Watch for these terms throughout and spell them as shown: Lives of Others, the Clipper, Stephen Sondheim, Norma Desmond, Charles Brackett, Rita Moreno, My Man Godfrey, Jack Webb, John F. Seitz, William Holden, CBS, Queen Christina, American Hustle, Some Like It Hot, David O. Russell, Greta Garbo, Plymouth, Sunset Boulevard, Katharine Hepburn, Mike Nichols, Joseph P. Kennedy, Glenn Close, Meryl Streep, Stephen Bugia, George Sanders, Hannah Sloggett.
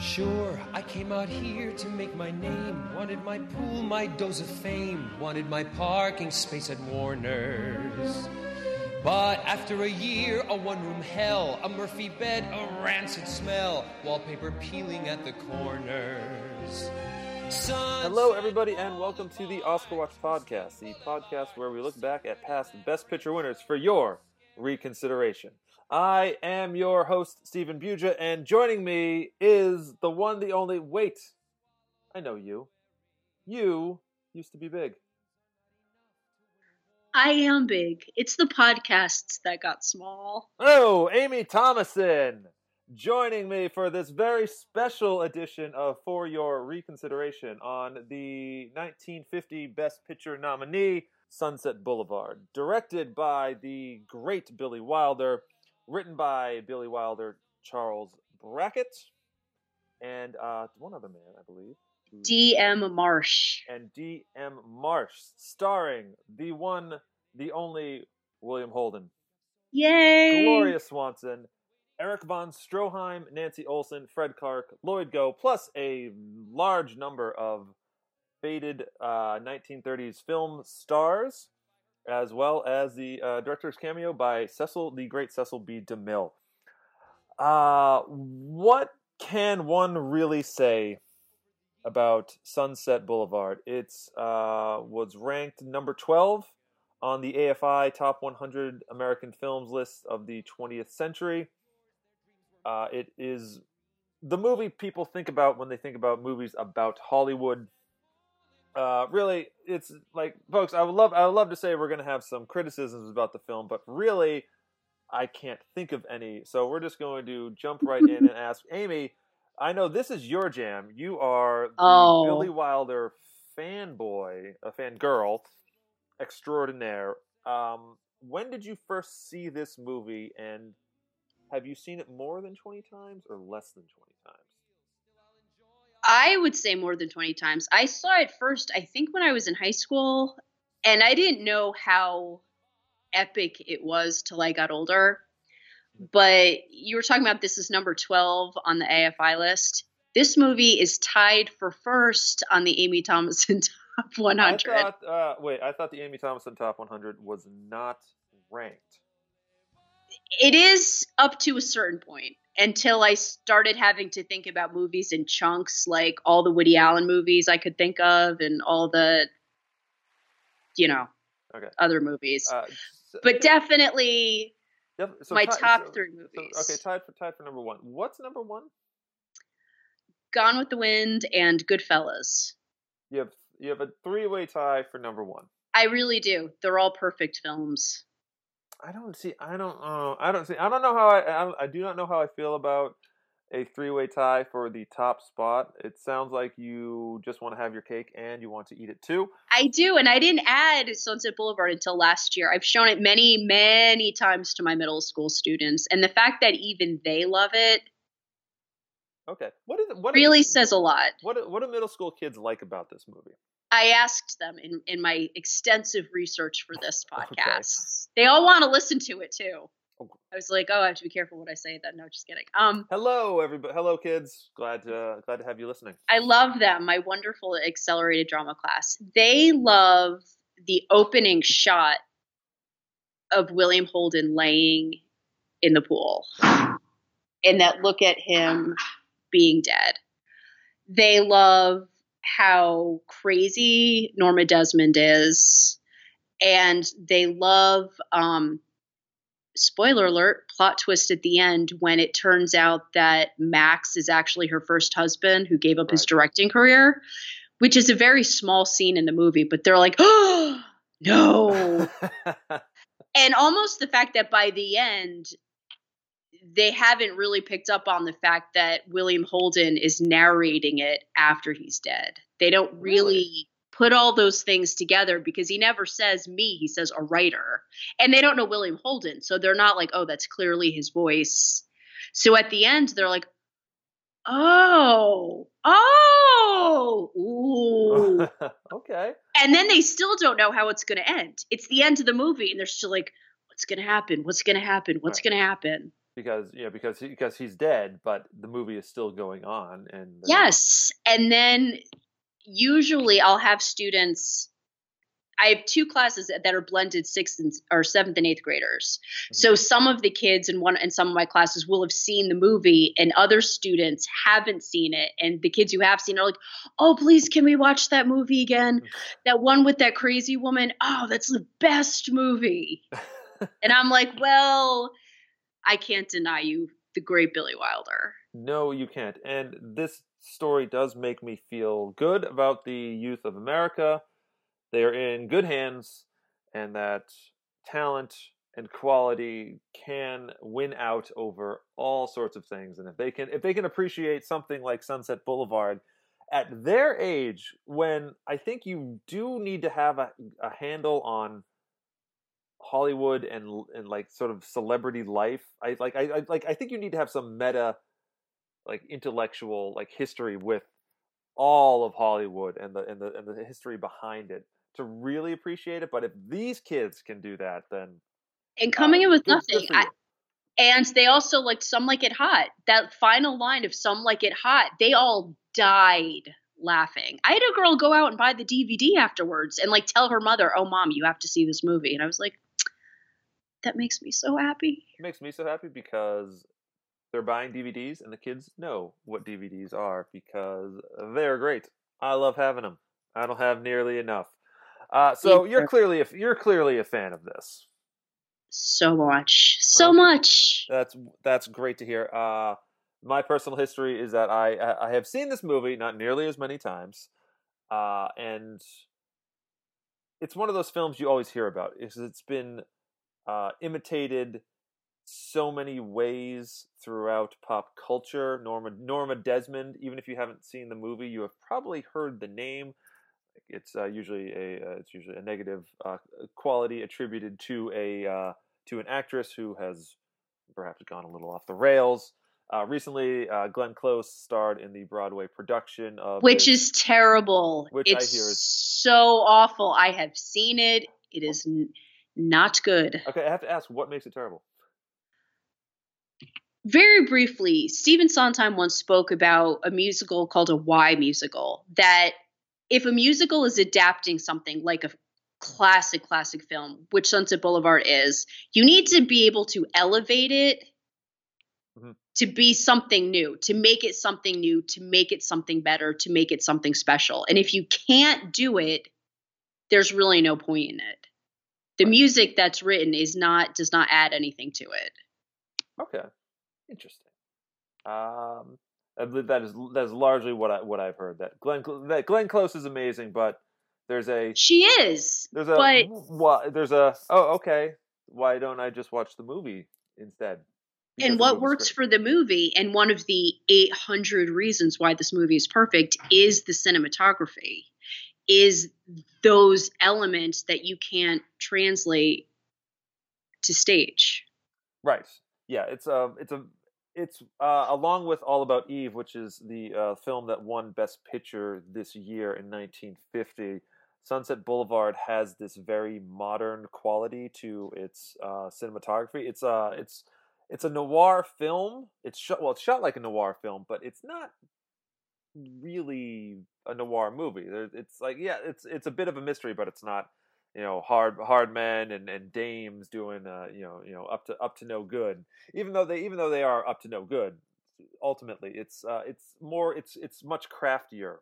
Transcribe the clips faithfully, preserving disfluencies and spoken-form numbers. Sure, I came out here to make my name. Wanted my pool, my dose of fame. Wanted my parking space at Warner's. But after a year, a one-room hell, a Murphy bed, a rancid smell, wallpaper peeling at the corners. Sunset. Hello, everybody, and welcome to the Oscar Watch Podcast, the podcast where we look back at past Best Picture winners for your reconsideration. I am your host, Stephen Bugia, and joining me is the one, the only... Wait, I know you. You used to be big. I am big. It's the podcasts that got small. Oh, Amy Thomason, joining me for this very special edition of For Your Reconsideration on the nineteen fifty Best Picture nominee, Sunset Boulevard, directed by the great Billy Wilder, written by Billy Wilder, Charles Brackett, and uh, one other man, I believe. D M. Marsh. And D M. Marsh, starring the one, the only William Holden. Yay! Gloria Swanson, Eric von Stroheim, Nancy Olson, Fred Clark, Lloyd Goh, plus a large number of faded uh, nineteen thirties film stars, as well as the uh, director's cameo by Cecil, the great Cecil B. DeMille. Uh, what can one really say about Sunset Boulevard? It uh, was ranked number twelve on the A F I Top one hundred American Films list of the twentieth century. Uh, it is the movie people think about when they think about movies about Hollywood. Uh, really, it's like, folks, I would love I would love to say we're going to have some criticisms about the film, but really, I can't think of any. So we're just going to jump right in and ask, Amy, I know this is your jam. You are the oh. Billy Wilder fanboy, a fangirl, extraordinaire. Um, when did you first see this movie, and have you seen it more than twenty times or less than twenty times? I would say more than twenty times. I saw it first, I think, when I was in high school, and I didn't know how epic it was till I got older. But you were talking about this is number twelve on the A F I list. This movie is tied for first on the Amy Thomason Top one hundred. I thought, uh, wait, I thought the Amy Thomason Top one hundred was not ranked. It is up to a certain point, until I started having to think about movies in chunks, like all the Woody Allen movies I could think of and all the, you know, okay. other movies. Uh, so, but definitely def- so my t- top so, three movies. So, okay, tied for, tied for number one. What's number one? Gone with the Wind and Goodfellas. You have, you have a three-way tie for number one. I really do. They're all perfect films. I don't see. I don't. Uh, I don't see. I don't know how. I, I. I do not know how I feel about a three-way tie for the top spot. It sounds like you just want to have your cake and you want to eat it too. I do, and I didn't add Sunset Boulevard until last year. I've shown it many, many times to my middle school students, and the fact that even they love it. Okay, what is what really is, says a lot. What What do middle school kids like about this movie? I asked them in, in my extensive research for this podcast. Okay. They all want to listen to it too. I was like, "Oh, I have to be careful what I say." Then, no, just kidding. Um, hello, everybody. Hello, kids. Glad to, uh, glad to have you listening. I love them. My wonderful accelerated drama class. They love the opening shot of William Holden laying in the pool, and that look at him being dead. They love how crazy Norma Desmond is, and they love um spoiler alert, plot twist at the end when it turns out that Max is actually her first husband who gave up right. his directing career, which is a very small scene in the movie, but they're like, oh no. And almost the fact that by the end they haven't really picked up on the fact that William Holden is narrating it after he's dead. They don't really, really put all those things together because he never says me, he says a writer. And they don't know William Holden, so they're not like, oh, that's clearly his voice. So at the end, they're like, oh, oh, ooh. Okay. And then they still don't know how it's going to end. It's the end of the movie, and they're still like, what's going to happen? What's going to happen? What's right. going to happen? because you know, because he, because he's dead, but the movie is still going on. And yes, and then usually I'll have students. I have two classes that are blended sixth and, or seventh and eighth graders. Mm-hmm. So some of the kids in one and some of my classes will have seen the movie, and other students haven't seen it. And the kids who have seen it are like, "Oh, please, can we watch that movie again? That one with that crazy woman. Oh, that's the best movie." And I'm like, "Well, I can't deny you the great Billy Wilder." No, you can't. And this story does make me feel good about the youth of America. They are in good hands, and that talent and quality can win out over all sorts of things. And if they can, if they can appreciate something like Sunset Boulevard at their age, when I think you do need to have a, a handle on Hollywood and and like sort of celebrity life, I like I, I like I think you need to have some meta, like intellectual, like history with all of Hollywood and the and the and the history behind it, to really appreciate it. But if these kids can do that, then and coming uh, in with nothing, I, and they also liked Some Like It Hot. That final line of Some Like It Hot, they all died laughing. I had a girl go out and buy the D V D afterwards and like tell her mother, "Oh, mom, you have to see this movie." And I was like, that makes me so happy. It makes me so happy because they're buying D V Ds and the kids know what D V Ds are because they're great. I love having them. I don't have nearly enough. Uh, so you're clearly a, you're clearly a fan of this. So much, so um, much. That's that's great to hear. Uh, my personal history is that I I have seen this movie not nearly as many times, uh, and it's one of those films you always hear about. It's, it's been uh, imitated so many ways throughout pop culture. Norma Norma Desmond, even if you haven't seen the movie, you have probably heard the name. It's uh, usually a uh, it's usually a negative uh, quality attributed to a uh, to an actress who has perhaps gone a little off the rails. Uh, recently, uh, Glenn Close starred in the Broadway production of which his, is terrible. Which it's I hear is so awful. I have seen it. It is n- not good. Okay, I have to ask, what makes it terrible? Very briefly, Stephen Sondheim once spoke about a musical called a Y musical, that if a musical is adapting something like a classic, classic film, which Sunset Boulevard is, you need to be able to elevate it mm-hmm. to be something new, to make it something new, to make it something better, to make it something special. And if you can't do it, there's really no point in it. The music that's written is not does not add anything to it. Okay. Interesting. Um, I believe that is that is largely what I what I've heard. That Glenn that Glenn Close is amazing, but there's a she is. There's a but, why, there's a oh okay. Why don't I just watch the movie instead? Because and what works great. For the movie, and one of the eight hundred reasons why this movie is perfect is the cinematography, is those elements that you can't translate to stage. Right. Yeah, it's a it's a It's uh, along with All About Eve, which is the uh, film that won Best Picture this year in nineteen fifty. Sunset Boulevard has this very modern quality to its uh, cinematography. It's uh, it's it's a noir film. It's shot well, it's shot like a noir film, but it's not really a noir movie. It's like yeah, it's it's a bit of a mystery, but it's not you know hard hard men and, and dames doing uh, you know you know up to up to no good. Even though they even though they are up to no good, ultimately it's uh, it's more it's it's much craftier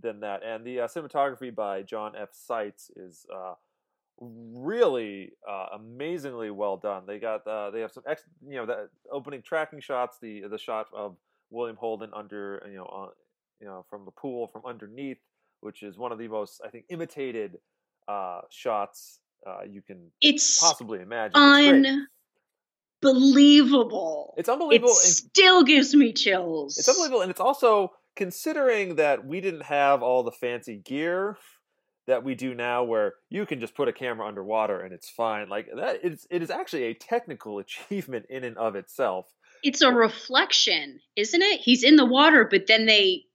than that. And the uh, cinematography by John F. Seitz is uh, really uh, amazingly well done. They got uh, they have some ex- you know the opening tracking shots, the the shot of William Holden under you know uh, you know from the pool from underneath, which is one of the most I think imitated uh shots uh you can it's possibly imagine. Unbelievable. It's unbelievable. It still gives me chills. It's unbelievable. And it's also, considering that we didn't have all the fancy gear that we do now where you can just put a camera underwater and it's fine, like that it's it is actually a technical achievement in and of itself. It's a reflection, isn't it? He's in the water, but then they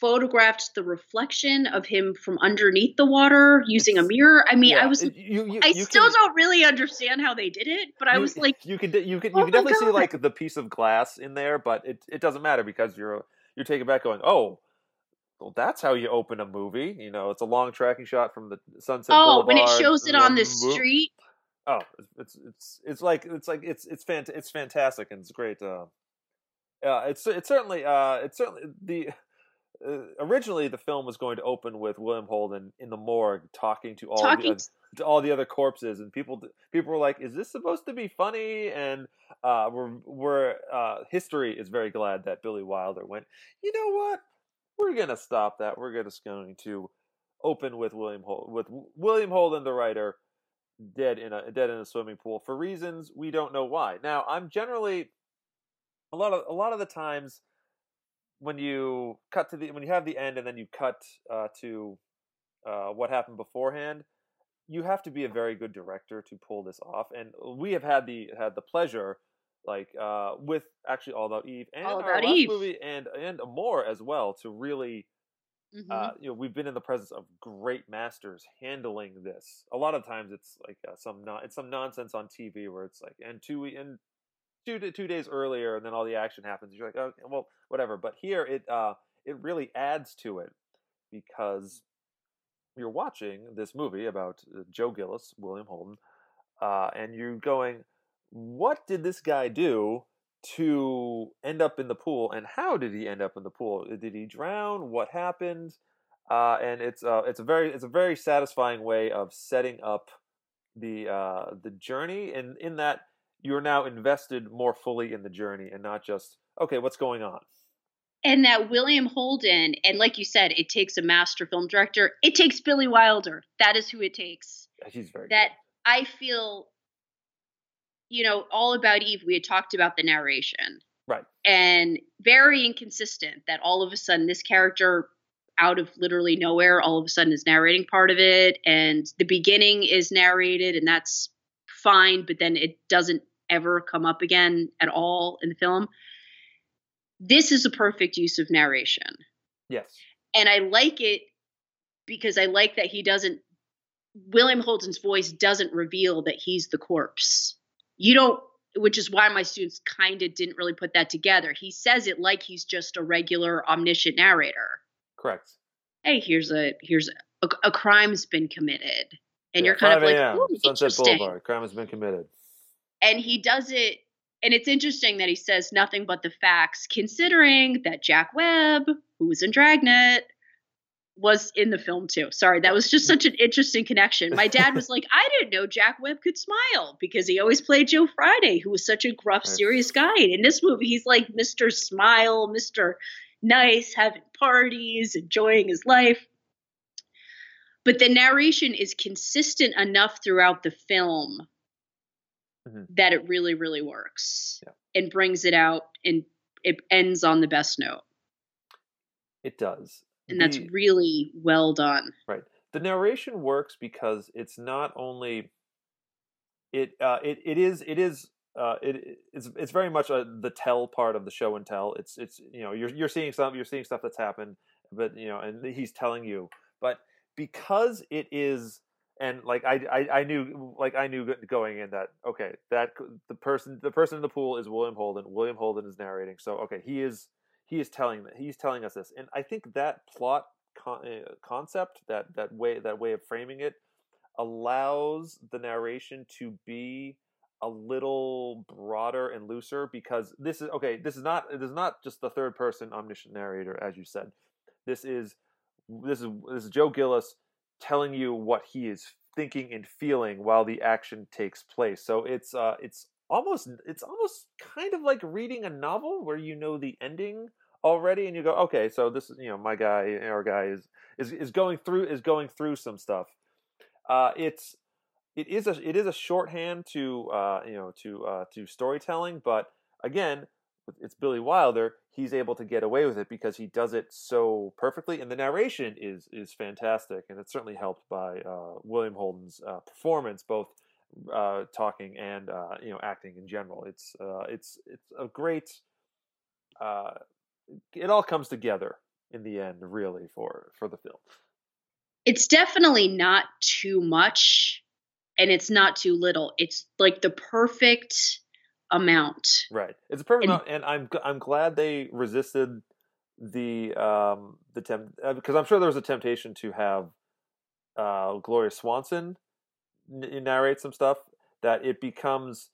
photographed the reflection of him from underneath the water using a mirror. I mean, yeah, I was, you, you, I you still can, don't really understand how they did it, but I you, was like, you could, you could, oh you could definitely God. see like the piece of glass in there, but it, it doesn't matter because you're, you're taken back going, oh, well, that's how you open a movie. You know, it's a long tracking shot from the Sunset Boulevard. Oh, when it shows it on the street. Oh, it's, it's, it's like, it's like, it's, it's fant- it's fantastic. And it's great. Uh, uh, it's, it's certainly, uh, it's certainly the, Uh, originally, the film was going to open with William Holden in the morgue talking to all talking. The, uh, to all the other corpses, and people people were like, "Is this supposed to be funny?" And uh, we're we're uh, history is very glad that Billy Wilder went, you know what? We're gonna stop that. We're just going to open with William Holden, with William Holden, the writer, dead in a dead in a swimming pool for reasons we don't know why. Now, I'm generally a lot of a lot of the times. When you cut to the when you have the end and then you cut uh, to uh, what happened beforehand, you have to be a very good director to pull this off. And we have had the had the pleasure, like uh, with actually All About Eve and All About our Eve. last movie and and more as well, to really, mm-hmm. uh, you know, we've been in the presence of great masters handling this. A lot of times it's like uh, some non, it's some nonsense on T V where it's like and two and. Two to two days earlier, and then all the action happens. You're like, oh, well, whatever. But here, it uh, it really adds to it because you're watching this movie about Joe Gillis, William Holden, uh, and you're going, what did this guy do to end up in the pool, and how did he end up in the pool? Did he drown? What happened? Uh, and it's uh, it's a very it's a very satisfying way of setting up the uh, the journey, and in that. You're now invested more fully in the journey and not just, okay, what's going on? And that William Holden, and like you said, it takes a master film director. It takes Billy Wilder. That is who it takes. He's very That good. I feel, you know, All About Eve, we had talked about the narration. Right. And very inconsistent that all of a sudden this character out of literally nowhere, all of a sudden is narrating part of it. And the beginning is narrated and that's fine, but then it doesn't ever come up again at all in the film. This is a perfect use of narration. Yes. And I like it because I like that he doesn't, William Holden's voice doesn't reveal that he's the corpse. You don't, which is why my students kind of didn't really put that together. He says it like he's just a regular omniscient narrator. Correct. Hey, here's a, here's a, a, a crime's been committed. And yeah, you're kind of like, ooh, Sunset Boulevard, crime has been committed. And he does it, and it's interesting that he says nothing but the facts, considering that Jack Webb, who was in Dragnet, was in the film too. Sorry, that was just such an interesting connection. My dad was like, I didn't know Jack Webb could smile because he always played Joe Friday, who was such a gruff, serious guy. And in this movie, he's like Mister Smile, Mister Nice, having parties, enjoying his life. But the narration is consistent enough throughout the film mm-hmm. that it really, really works yeah. and brings it out and it ends on the best note. It does. And the, that's really well done. Right. The narration works because it's not only it, uh, it, it is, it is, uh, it, it's, it's very much a, the tell part of the show and tell. It's, it's, you know, you're, you're seeing some, you're seeing stuff that's happened, but you know, and he's telling you, but because it is, and like I, I, I knew, like I knew going in that okay, that the person, the person in the pool is William Holden. William Holden is narrating, so okay, he is, he is telling, he's telling us this, and I think that plot con- concept, that that way, that way of framing it, allows the narration to be a little broader and looser because this is okay. This is not, this is not just the third person omniscient narrator, as you said. This is. This is this is Joe Gillis telling you what he is thinking and feeling while the action takes place. So it's uh, it's almost it's almost kind of like reading a novel where you know the ending already, and you go, okay, so this is you know my guy, our guy is is, is going through is going through some stuff. Uh, it's it is a it is a shorthand to uh, you know to uh, to storytelling, but again. It's Billy Wilder. He's able to get away with it because he does it so perfectly, and the narration is is fantastic, and it's certainly helped by uh, William Holden's uh, performance, both uh, talking and uh, you know acting in general. It's uh, it's it's a great. Uh, it all comes together in the end, really, for, for the film. It's definitely not too much, and it's not too little. It's like the perfect amount. Right. It's a perfect and, amount, and I'm I'm glad they resisted the um the tempt because I'm sure there was a temptation to have uh, Gloria Swanson n- narrate some stuff that it becomes,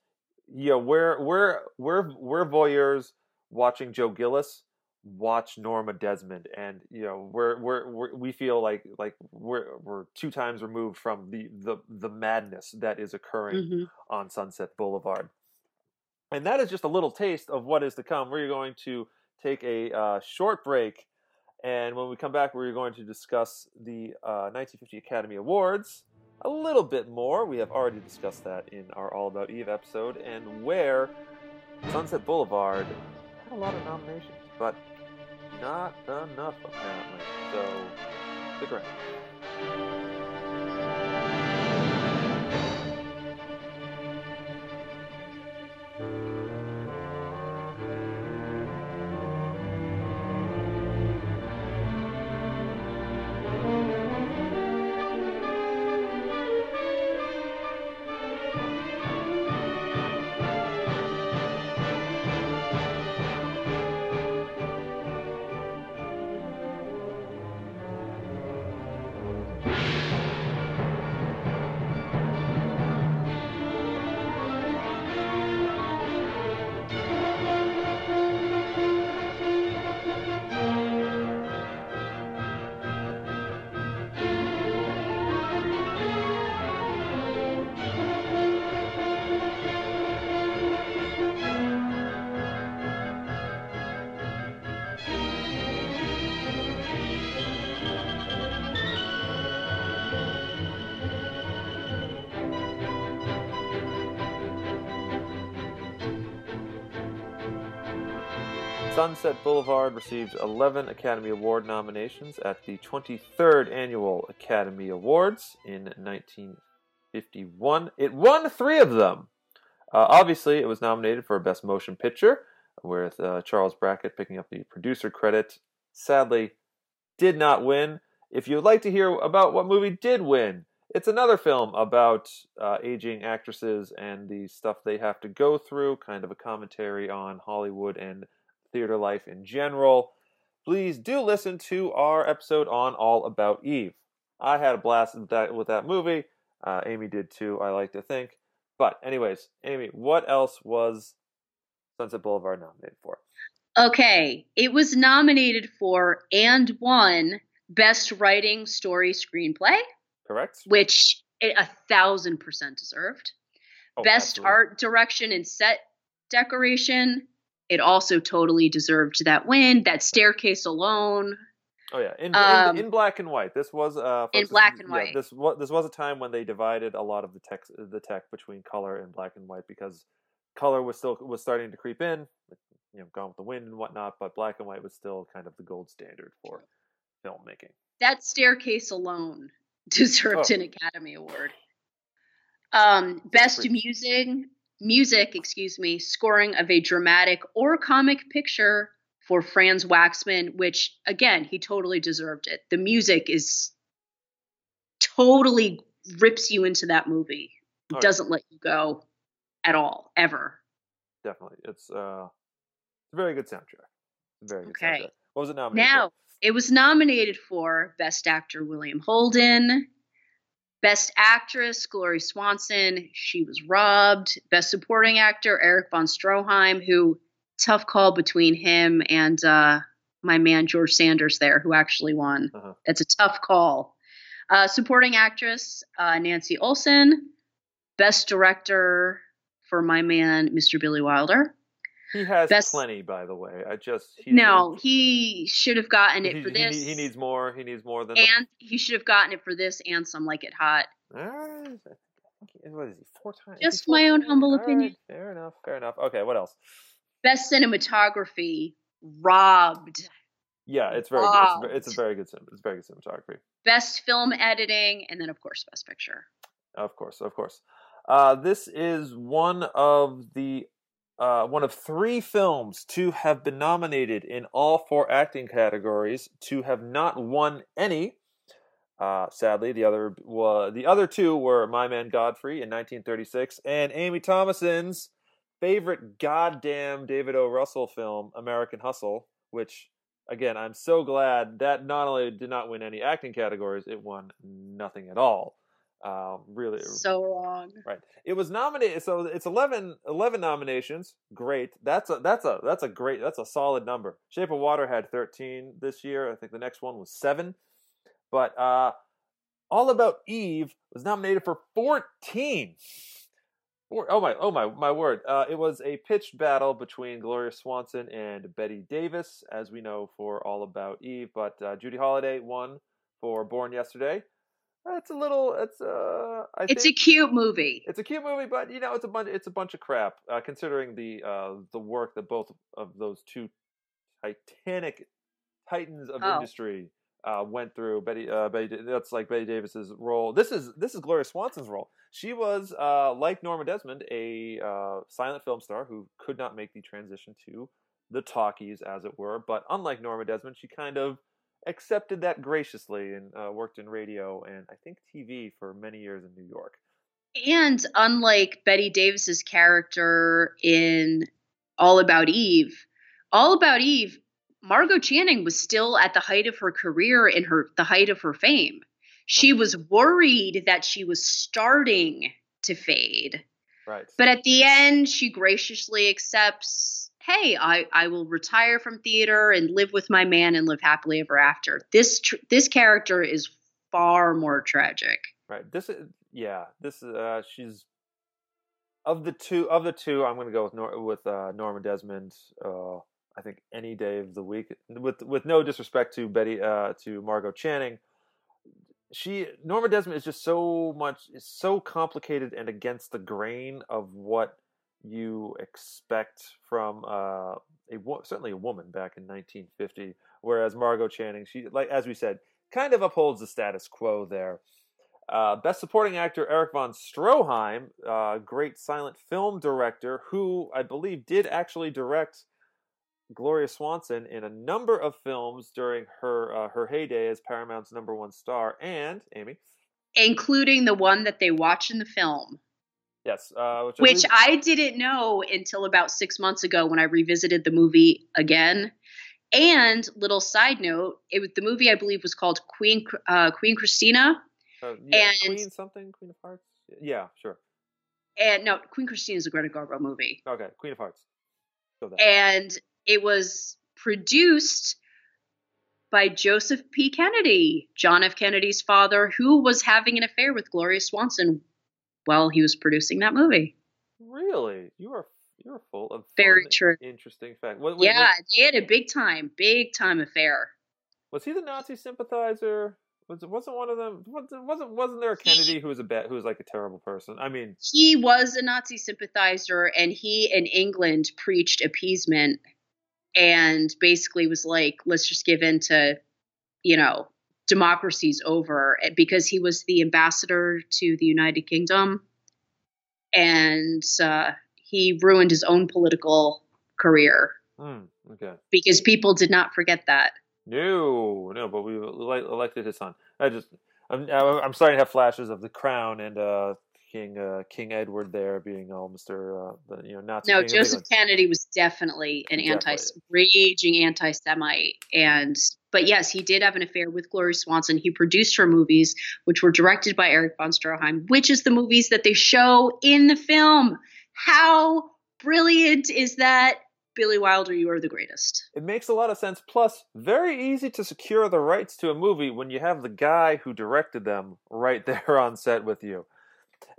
you know, we're we're we're we're voyeurs watching Joe Gillis watch Norma Desmond, and you know we're, we're we're we feel like like we're we're two times removed from the the the madness that is occurring mm-hmm. on Sunset Boulevard, and that is just a little taste of what is to come. We're going to take a uh, short break, and when we come back, we're going to discuss the uh, nineteen fifty Academy Awards a little bit more. We have already discussed that in our All About Eve episode, and where Sunset Boulevard had a lot of nominations, but not enough, apparently. So, stick around. Sunset Boulevard received eleven Academy Award nominations at the twenty-third Annual Academy Awards in nineteen fifty-one. It won three of them. Uh, obviously, it was nominated for Best Motion Picture, with uh, Charles Brackett picking up the producer credit. Sadly, did not win. If you'd like to hear about what movie did win, it's another film about uh, aging actresses and the stuff they have to go through, kind of a commentary on Hollywood and theater life in general. Please do listen to our episode on All About Eve. I had a blast with that, with that movie. Uh, Amy did too, I like to think. But anyways, Amy, what else was Sunset Boulevard nominated for? Okay, it was nominated for and won Best Writing Story Screenplay. Correct. Which it a thousand percent deserved. Oh, Best absolutely. Art Direction and Set Decoration. It also totally deserved that win. That staircase alone. Oh yeah, in, um, in, in black and white. This was uh, in black and yeah, white. This was this was a time when they divided a lot of the text, the tech between color and black and white, because color was still was starting to creep in, you know, Gone with the Wind and whatnot. But black and white was still kind of the gold standard for filmmaking. That staircase alone deserved oh. an Academy Award. Um, best music. Music, excuse me, scoring of a dramatic or comic picture for Franz Waxman, which, again, he totally deserved it. The music is totally rips you into that movie. It oh, doesn't yeah. let you go at all, ever. Definitely. It's uh, a very good soundtrack. Very good okay. soundtrack. What was it nominated now, for? Now, it was nominated for Best Actor William Holden, Best Actress, Gloria Swanson, she was robbed. Best Supporting Actor, Eric von Stroheim, who, tough call between him and uh, my man George Sanders there, who actually won. Uh-huh. That's a tough call. Uh, supporting Actress, uh, Nancy Olson. Best Director for my man, Mister Billy Wilder. He has Best... plenty, by the way. I just no. Like, he should have gotten it he, for this. He, he needs more. He needs more than. And the... he should have gotten it for this and Some Like It Hot. Uh, what is he? Four times. Just my own times? humble All opinion. Right, fair enough. Fair enough. Okay. What else? Best cinematography. Robbed. Yeah, it's very. Robbed. Good. It's, it's a very good. It's very good cinematography. Best film editing, and then of course, Best Picture. Of course, of course. Uh, this is one of the uh, one of three films to have been nominated in all four acting categories, to have not won any. Uh, sadly, the other uh, the other two were My Man Godfrey in nineteen thirty-six and Amy Thomason's favorite goddamn David O. Russell film, American Hustle, which, again, I'm so glad that not only did not win any acting categories, it won nothing at all. Um, really, so wrong. Right. It was nominated. So it's eleven, eleven nominations. Great. That's a that's a that's a great that's a solid number. Shape of Water had thirteen this year. I think the next one was seven. But uh, All About Eve was nominated for fourteen. Oh my! Oh my! My word! Uh, it was a pitched battle between Gloria Swanson and Bette Davis, as we know for All About Eve. But uh, Judy Holliday won for Born Yesterday. It's a little. It's uh. I it's think, a cute movie. It's a cute movie, but you know, it's a bunch. It's a bunch of crap, uh, considering the uh, the work that both of those two titanic titans of oh. industry uh, went through. Betty, uh, Betty. That's like Bette Davis's role. This is this is Gloria Swanson's role. She was, uh, like Norma Desmond, a uh, silent film star who could not make the transition to the talkies, as it were. But unlike Norma Desmond, she kind of accepted that graciously and uh, worked in radio and I think T V for many years in New York. And unlike Bette Davis's character in All About Eve, All About Eve, Margot Channing was still at the height of her career and her the height of her fame. She was worried that she was starting to fade. Right. But at the end, she graciously accepts, hey, I, I will retire from theater and live with my man and live happily ever after. This tr- this character is far more tragic. Right. This is, yeah, this is, uh, she's, of the two, of the two, I'm going to go with Nor- with uh, Norma Desmond, uh, I think any day of the week, with with no disrespect to Betty, uh, to Margot Channing. She Norma Desmond is just so much is so complicated and against the grain of what you expect from uh, a certainly a woman back in nineteen fifty. Whereas Margot Channing, she like as we said, kind of upholds the status quo there. Uh, Best Supporting Actor Eric von Stroheim, uh, great silent film director who I believe did actually direct Gloria Swanson in a number of films during her uh, her heyday as Paramount's number one star, and Amy, including the one that they watch in the film. Yes, uh, which, which I, believe- I didn't know until about six months ago when I revisited the movie again. And little side note, it was the movie I believe was called Queen uh, Queen Christina, uh, yeah, and Queen something Queen of Hearts. Yeah, sure. And no, Queen Christina is a Greta Garbo movie. Okay, Queen of Hearts. So that. And it was produced by Joseph P. Kennedy, John F. Kennedy's father, who was having an affair with Gloria Swanson while he was producing that movie. Really? You are you're full of very true, interesting facts. What, what, yeah, what, they had a big time, big time affair. Was he the Nazi sympathizer? Was it, wasn't one of them? Wasn't wasn't there a Kennedy who was a bad, who was like a terrible person? I mean, he was a Nazi sympathizer, and he in England preached appeasement. And basically was like, let's just give in to, you know, democracy's over, because he was the ambassador to the United Kingdom. And uh, he ruined his own political career. Mm, okay. Because people did not forget that. No, no, but we elected his son. I just, I'm, I'm starting to have flashes of The Crown and uh, King uh, King Edward there being all Mister Uh, you know, Nazi. No, King Joseph Kennedy was definitely an definitely. anti raging anti-Semite, and but yes, he did have an affair with Gloria Swanson. He produced her movies, which were directed by Eric von Stroheim, which is the movies that they show in the film. How brilliant is that? Billy Wilder, you are the greatest. It makes a lot of sense. Plus, very easy to secure the rights to a movie when you have the guy who directed them right there on set with you.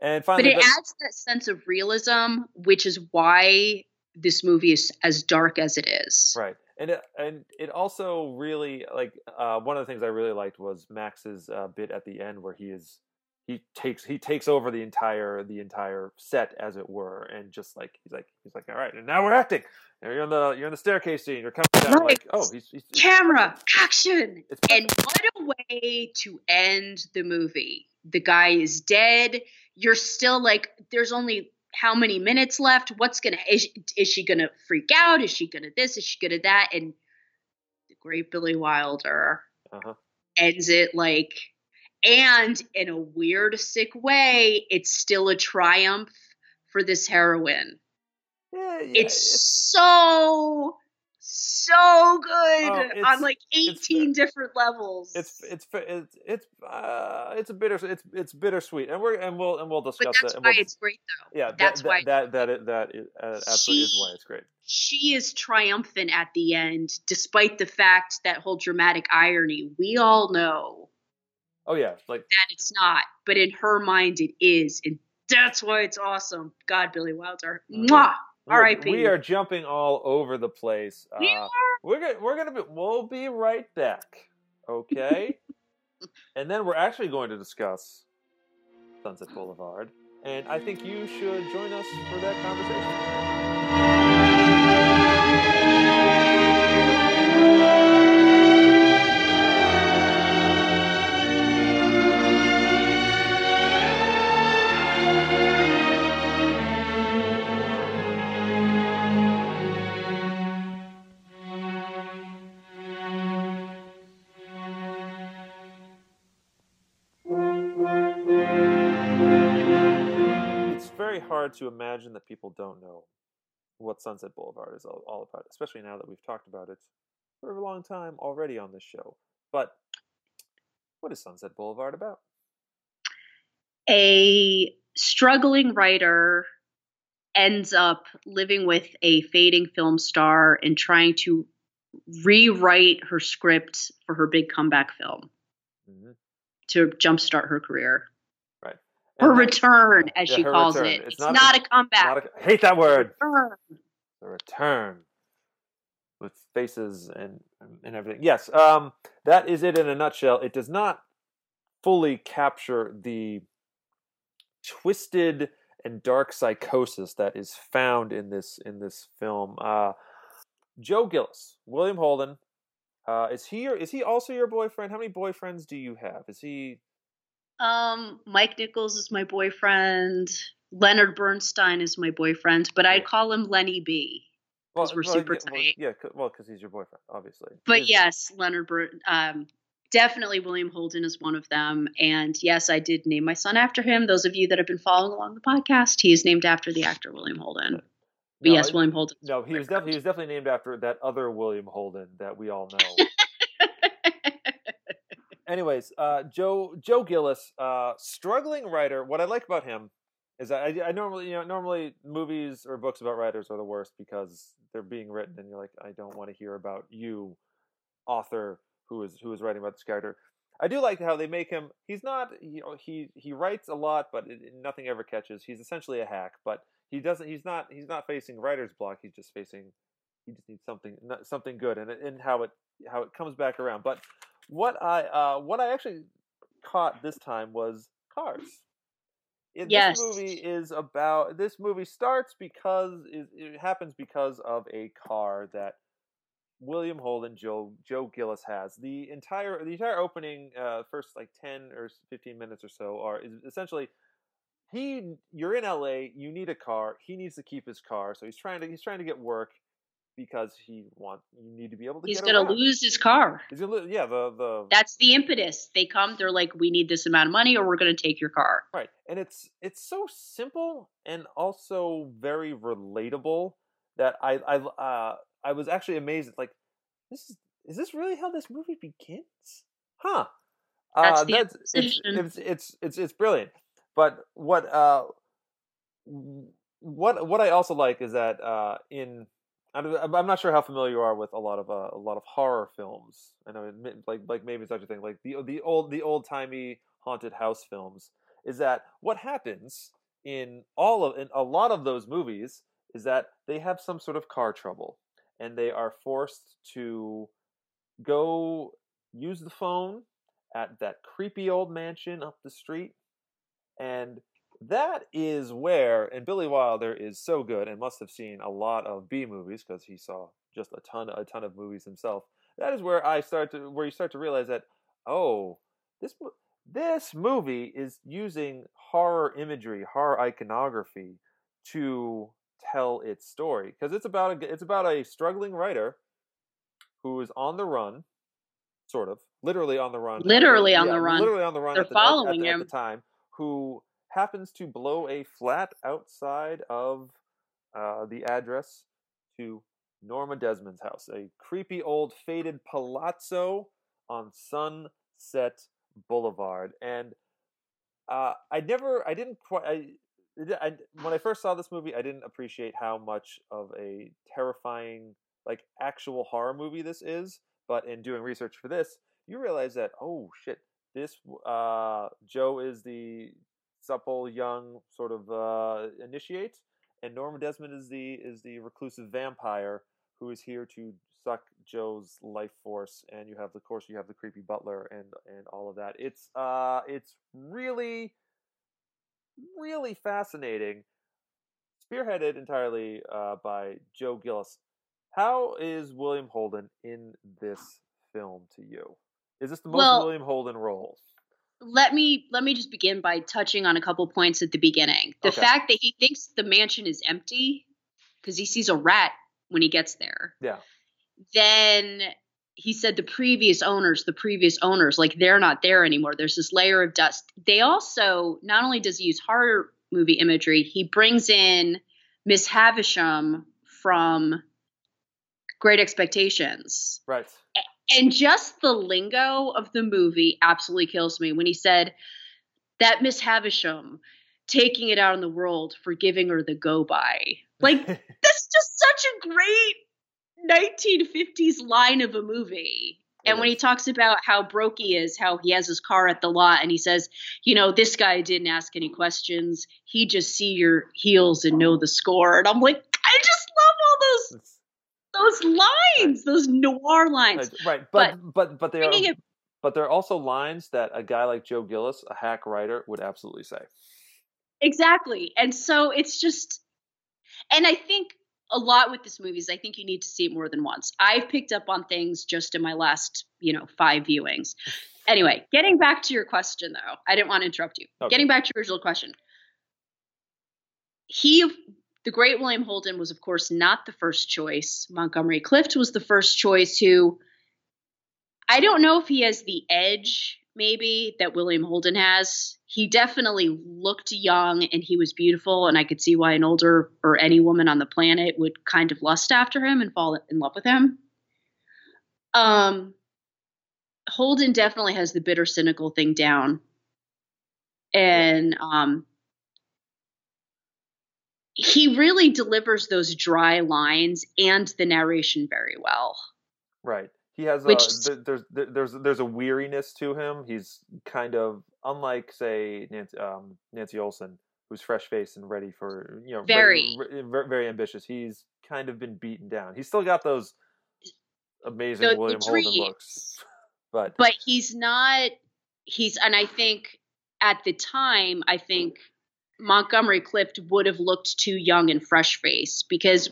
And finally, but it adds that sense of realism, which is why this movie is as dark as it is. Right, and it, and it also really like uh, one of the things I really liked was Max's uh, bit at the end where he is he takes he takes over the entire the entire set, as it were, and just like he's like he's like all right, and now we're acting. And you're on the you're on the staircase scene. You're coming down right. like oh, he's, he's camera he's, action, it's, and what a way to end the movie. The guy is dead. You're still like, there's only how many minutes left? What's going to, is, is she going to freak out? Is she going to this? Is she going to that? And the great Billy Wilder uh-huh. ends it like, and in a weird, sick way, it's still a triumph for this heroine. Yeah, yeah, it's yeah. so, so good um, on like eighteen different levels. It's it's it's it's uh, it's a bitter it's it's bittersweet, and we're and we'll and we'll discuss that. But that's that. why we'll, it's great, though. Yeah, that's that, why that that that, that is, uh, absolutely she, is why it's great. She is triumphant at the end, despite the fact that whole dramatic irony we all know. Oh yeah, like that it's not, but in her mind it is, and that's why it's awesome. God, Billy Wilder. Mm-hmm. Mwah! All right, we people. are jumping all over the place. We uh, are. We're gonna, we're gonna be. We'll be right back. Okay. And then we're actually going to discuss Sunset Boulevard, and I think you should join us for that conversation. To imagine that people don't know what Sunset Boulevard is all, all about, especially now that we've talked about it for a long time already on this show. But what is Sunset Boulevard about? A struggling writer ends up living with a fading film star and trying to rewrite her script for her big comeback film mm-hmm. to jumpstart her career. Her return, as yeah, she calls return. it. It's, it's not, not a, a comeback. Not a, I hate that word. Return. The return. With faces and and everything. Yes, um, that is it in a nutshell. It does not fully capture the twisted and dark psychosis that is found in this in this film. Uh, Joe Gillis, William Holden. Uh, is he your, is he also your boyfriend? How many boyfriends do you have? Is he... Um, Mike Nichols is my boyfriend. Leonard Bernstein is my boyfriend, but I'd call him Lenny B. Because well, we're well, super yeah, tight. Well, yeah, well, because he's your boyfriend, obviously. But he's... yes, Leonard Bernstein. Um, definitely William Holden is one of them. And yes, I did name my son after him. Those of you that have been following along the podcast, he is named after the actor William Holden. But no, yes, I, William Holden. No, he was, def- he was definitely named after that other William Holden that we all know. Anyways, uh, Joe Joe Gillis, uh, struggling writer. What I like about him is that I, I normally, you know, normally movies or books about writers are the worst because they're being written, and you're like, I don't want to hear about you, author, who is who is writing about this character. I do like how they make him. He's not, you know, he he writes a lot, but it, nothing ever catches. He's essentially a hack, but he doesn't. He's not. He's not facing writer's block. He's just facing. He just needs something something good, and and how it how it comes back around, but. What I uh, what I actually caught this time was Cars. It, yes. This movie is about. This movie starts because it, it happens because of a car that William Holden, Joe Joe Gillis has. The entire the entire opening, uh, first like ten or fifteen minutes or so, are is essentially he. You're in L A. You need a car. He needs to keep his car, so he's trying to he's trying to get work. Because he want you need to be able to. He's going to lose his car. He's gonna lose, yeah, the, the that's the impetus. They come. They're like, we need this amount of money, or we're going to take your car. Right, and it's it's so simple and also very relatable that I I uh, I was actually amazed. Like, this is is this really how this movie begins? Huh? That's uh, the that's, it's, it's it's it's it's brilliant. But what uh what what I also like is that uh in I'm not sure how familiar you are with a lot of uh, a lot of horror films. I know, like like maybe such a thing, like the the old the old timey haunted house films. Is that what happens in all of in a lot of those movies? Is that they have some sort of car trouble, and they are forced to go use the phone at that creepy old mansion up the street, and. That is where, and Billy Wilder is so good and must have seen a lot of B movies because he saw just a ton, a ton of movies himself. That is where I start to, where you start to realize that, oh, this this movie is using horror imagery, horror iconography to tell its story, because it's about a, it's about a struggling writer who is on the run, sort of literally on the run, literally yeah, on the run, literally on the run. They're at the, following at, at, him at the time, who happens to blow a flat outside of uh, the address to Norma Desmond's house, a creepy old faded palazzo on Sunset Boulevard. And uh, I never, I didn't quite. I, I, when I first saw this movie, I didn't appreciate how much of a terrifying, like, actual horror movie this is. But in doing research for this, you realize that, oh shit, this uh, Joe is the supple young sort of uh, initiate, and Norma Desmond is the is the reclusive vampire who is here to suck Joe's life force. And you have, of course, you have the creepy butler and and all of that. It's uh, it's really. really fascinating, spearheaded entirely uh, by Joe Gillis. How is William Holden in this film to you? Is this the most well, William Holden role? Let me let me just begin by touching on a couple points at the beginning. The okay. fact that he thinks the mansion is empty because he sees a rat when he gets there. Yeah. Then he said the previous owners, the previous owners, like they're not there anymore. There's this layer of dust. They also, not only does he use horror movie imagery, he brings in Miss Havisham from Great Expectations. Right. And just the lingo of the movie absolutely kills me. When he said that Miss Havisham taking it out in the world for giving her the go-by. Like, that's just such a great nineteen fifties line of a movie. And yes. when he talks about how broke he is, how he has his car at the lot, and he says, you know, this guy didn't ask any questions. He just see your heels and know the score. And I'm like, I just love all those those lines, those noir lines. Right. But but but, but they are it, but they're also lines that a guy like Joe Gillis, a hack writer, would absolutely say. Exactly. And so it's just, and I think a lot with this movie is I think you need to see it more than once. I've picked up on things just in my last, you know, five viewings. Anyway, getting back to your question, though. I didn't want to interrupt you. Okay. Getting back to your original question. He, the great William Holden, was, of course, not the first choice. Montgomery Clift was the first choice, who I don't know if he has the edge, maybe, that William Holden has. He definitely looked young and he was beautiful, and I could see why an older or any woman on the planet would kind of lust after him and fall in love with him. Um, Holden definitely has the bitter, cynical thing down. And um, he really delivers those dry lines and the narration very well. Right. He has a, Which, there's there's there's a weariness to him. He's kind of unlike, say, Nancy, um, Nancy Olson, who's fresh faced and ready for, you know, very very, very ambitious. He's kind of been beaten down. He's still got those amazing the, William the Holden looks, but but he's not. He's and I think at the time, I think Montgomery Clift would have looked too young and fresh faced, because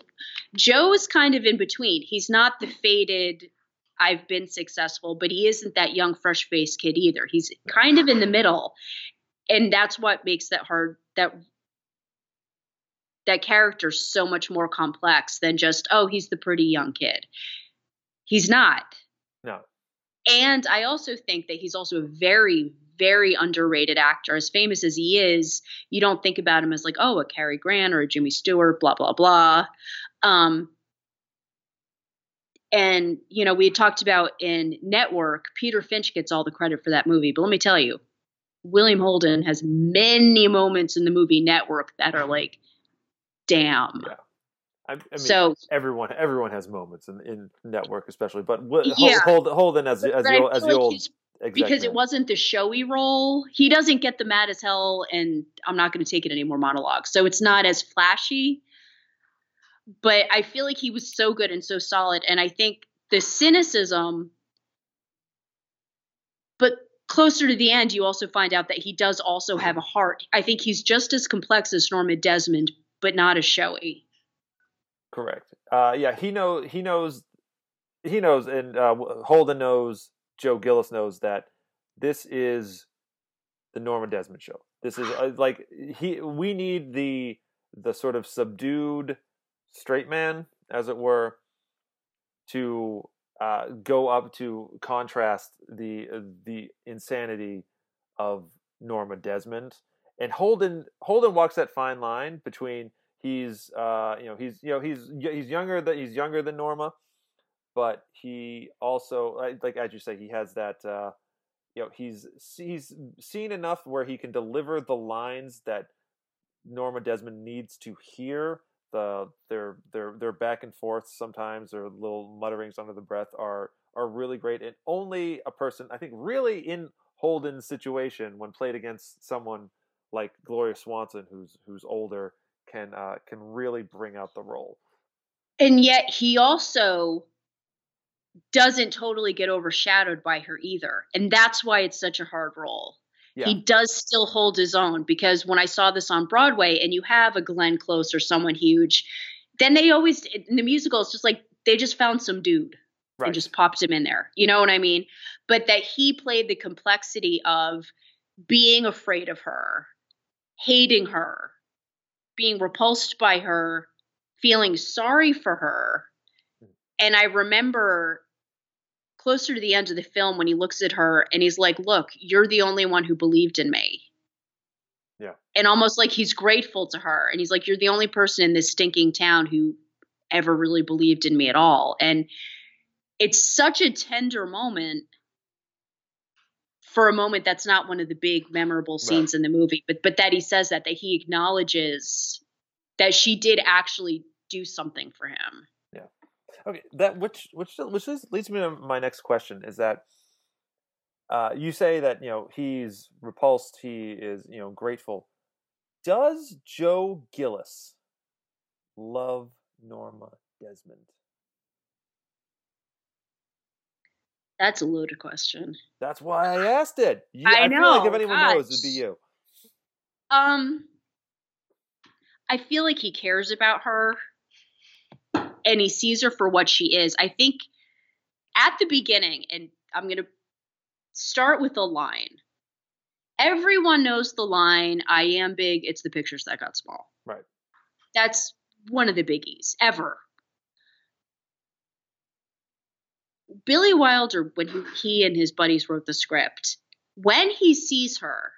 Joe is kind of in between. He's not the faded, I've been successful, but he isn't that young, fresh-faced kid either. He's kind of in the middle, and that's what makes that hard that that character so much more complex than just, oh, he's the pretty young kid. He's not. No. And I also think that he's also a very, very underrated actor. As famous as he is, you don't think about him as like, oh, a Cary Grant or a Jimmy Stewart, blah blah blah. Um. And, you know, we had talked about in Network, Peter Finch gets all the credit for that movie. But let me tell you, William Holden has many moments in the movie Network that are like, damn. Yeah. I, I mean, so, everyone everyone has moments in, in Network especially. But yeah. Holden, Holden as, as, the, as the old executive. Because it wasn't the showy role. He doesn't get the mad as hell and I'm not going to take it anymore monologue. So it's not as flashy. But I feel like he was so good and so solid. And I think the cynicism, but closer to the end, you also find out that he does also have a heart. I think he's just as complex as Norma Desmond, but not as showy. Correct. Uh, yeah, he know he knows, he knows, and uh, Holden knows, Joe Gillis knows that this is the Norma Desmond show. This is uh, like he. We need the the sort of subdued straight man, as it were, to uh, go up to contrast the uh, the insanity of Norma Desmond. And Holden Holden walks that fine line between he's uh, you know he's you know he's he's younger that he's younger than Norma, but he also, like as you say, he has that uh, you know he's he's seen enough where he can deliver the lines that Norma Desmond needs to hear. The their their their back and forth sometimes, or little mutterings under the breath, are are really great, and only a person, I think, really in Holden's situation, when played against someone like Gloria Swanson, who's who's older, can uh, can really bring out the role. And yet he also doesn't totally get overshadowed by her either, and that's why it's such a hard role. Yeah. He does still hold his own, because when I saw this on Broadway and you have a Glenn Close or someone huge, then they always, in the musical, it's just like they just found some dude right. and just popped him in there. You know what I mean? But that he played the complexity of being afraid of her, hating her, being repulsed by her, feeling sorry for her. And I remember closer to the end of the film when he looks at her and he's like, look, you're the only one who believed in me. Yeah. And almost like he's grateful to her. And he's like, you're the only person in this stinking town who ever really believed in me at all. And it's such a tender moment for a moment that's not one of the big memorable scenes right. in the movie, but, but that he says that, that he acknowledges that she did actually do something for him. Okay, that which which which is, leads me to my next question, is that uh, you say that you know he's repulsed, he is you know grateful. Does Joe Gillis love Norma Desmond? That's a loaded question. That's why I asked it. You, I, I know. Feel like if anyone Gosh. knows, it'd be you. Um, I feel like he cares about her. And he sees her for what she is. I think at the beginning, and I'm going to start with a line. Everyone knows the line, I am big, it's the pictures that got small. Right. That's one of the biggies ever. Billy Wilder, when he and his buddies wrote the script, when he sees her,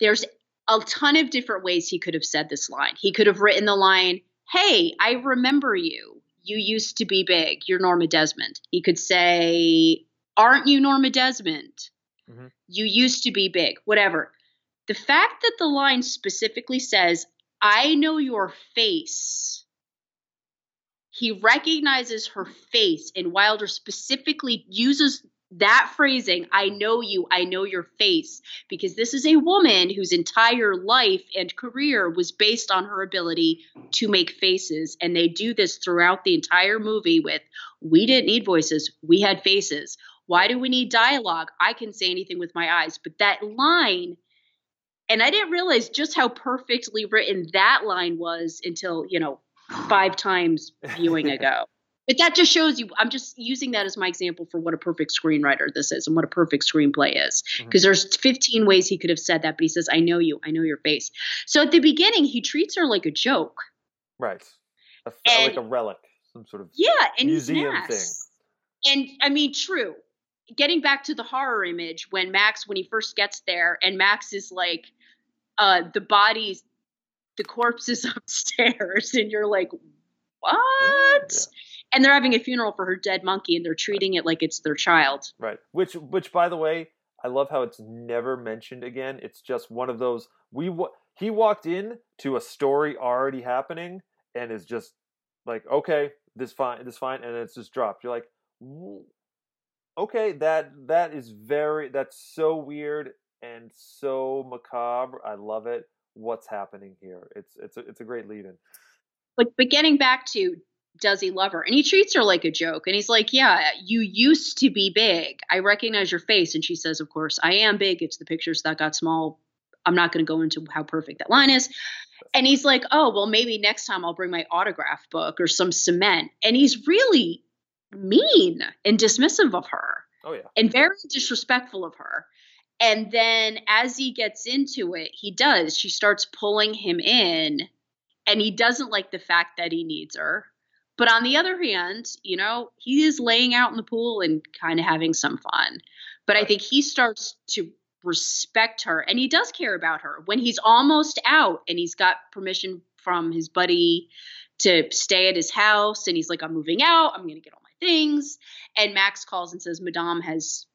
there's a ton of different ways he could have said this line. He could have written the line, hey, I remember you. You used to be big. You're Norma Desmond. He could say, aren't you Norma Desmond? Mm-hmm. You used to be big, whatever. The fact that the line specifically says, I know your face. He recognizes her face, and Wilder specifically uses that phrasing, I know you, I know your face, because this is a woman whose entire life and career was based on her ability to make faces. And they do this throughout the entire movie with, we didn't need voices, we had faces. Why do we need dialogue? I can say anything with my eyes. But that line, and I didn't realize just how perfectly written that line was until, you know, five times viewing ago. But that just shows you, I'm just using that as my example for what a perfect screenwriter this is and what a perfect screenplay is. Because mm-hmm. there's fifteen ways he could have said that, but he says, I know you, I know your face. So at the beginning, he treats her like a joke. Right. A, and, like a relic, some sort of yeah, and museum he's thing. And I mean, true. Getting back to the horror image, when Max, when he first gets there, and Max is like, uh, the body's, the corpse is upstairs, and you're like, what? Oh, yeah. And they're having a funeral for her dead monkey, and they're treating it like it's their child. Right. Which, which, by the way, I love how it's never mentioned again. It's just one of those. We he walked in to a story already happening, and is just like, okay, this fine, this fine, and it's just dropped. You're like, okay, that that is very that's so weird and so macabre. I love it. What's happening here? It's it's a, it's a great lead-in. But but getting back to, does he love her? And he treats her like a joke. And he's like, yeah, you used to be big. I recognize your face. And she says, of course, I am big. It's the pictures that got small. I'm not going to go into how perfect that line is. And he's like, oh, well, maybe next time I'll bring my autograph book or some cement. And he's really mean and dismissive of her. Oh, yeah. And very disrespectful of her. And then as he gets into it, he does. She starts pulling him in. and he doesn't like the fact that he needs her. But on the other hand, you know, he is laying out in the pool and kind of having some fun. But I think he starts to respect her, and he does care about her. When he's almost out and he's got permission from his buddy to stay at his house, and he's like, I'm moving out, I'm going to get all my things. And Max calls and says, Madame has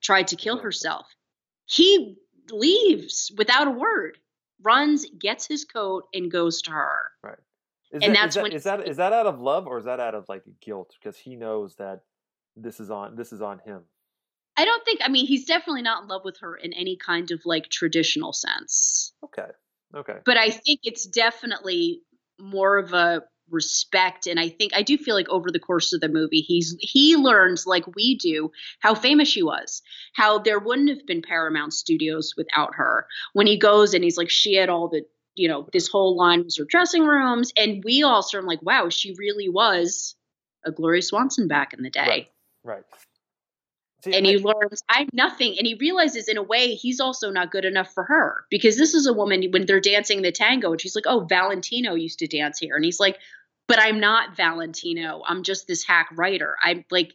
tried to kill herself. He leaves without a word, runs, gets his coat, and goes to her. Right. Is and that, that's is that, when is that is that out of love, or is that out of like guilt? Because he knows that this is on this is on him. I don't think. I mean, he's definitely not in love with her in any kind of like traditional sense. Okay. Okay. But I think it's definitely more of a respect, and I think I do feel like over the course of the movie, he's he learns like we do how famous she was, how there wouldn't have been Paramount Studios without her. When he goes and he's like, she had all the, you know, this whole line was her dressing rooms, and we all sort of like, wow, she really was a Gloria Swanson back in the day. Right. Right. See, and I, he learns, I'm nothing. And he realizes in a way he's also not good enough for her, because this is a woman when they're dancing the tango and she's like, oh, Valentino used to dance here. And he's like, but I'm not Valentino. I'm just this hack writer. I'm like,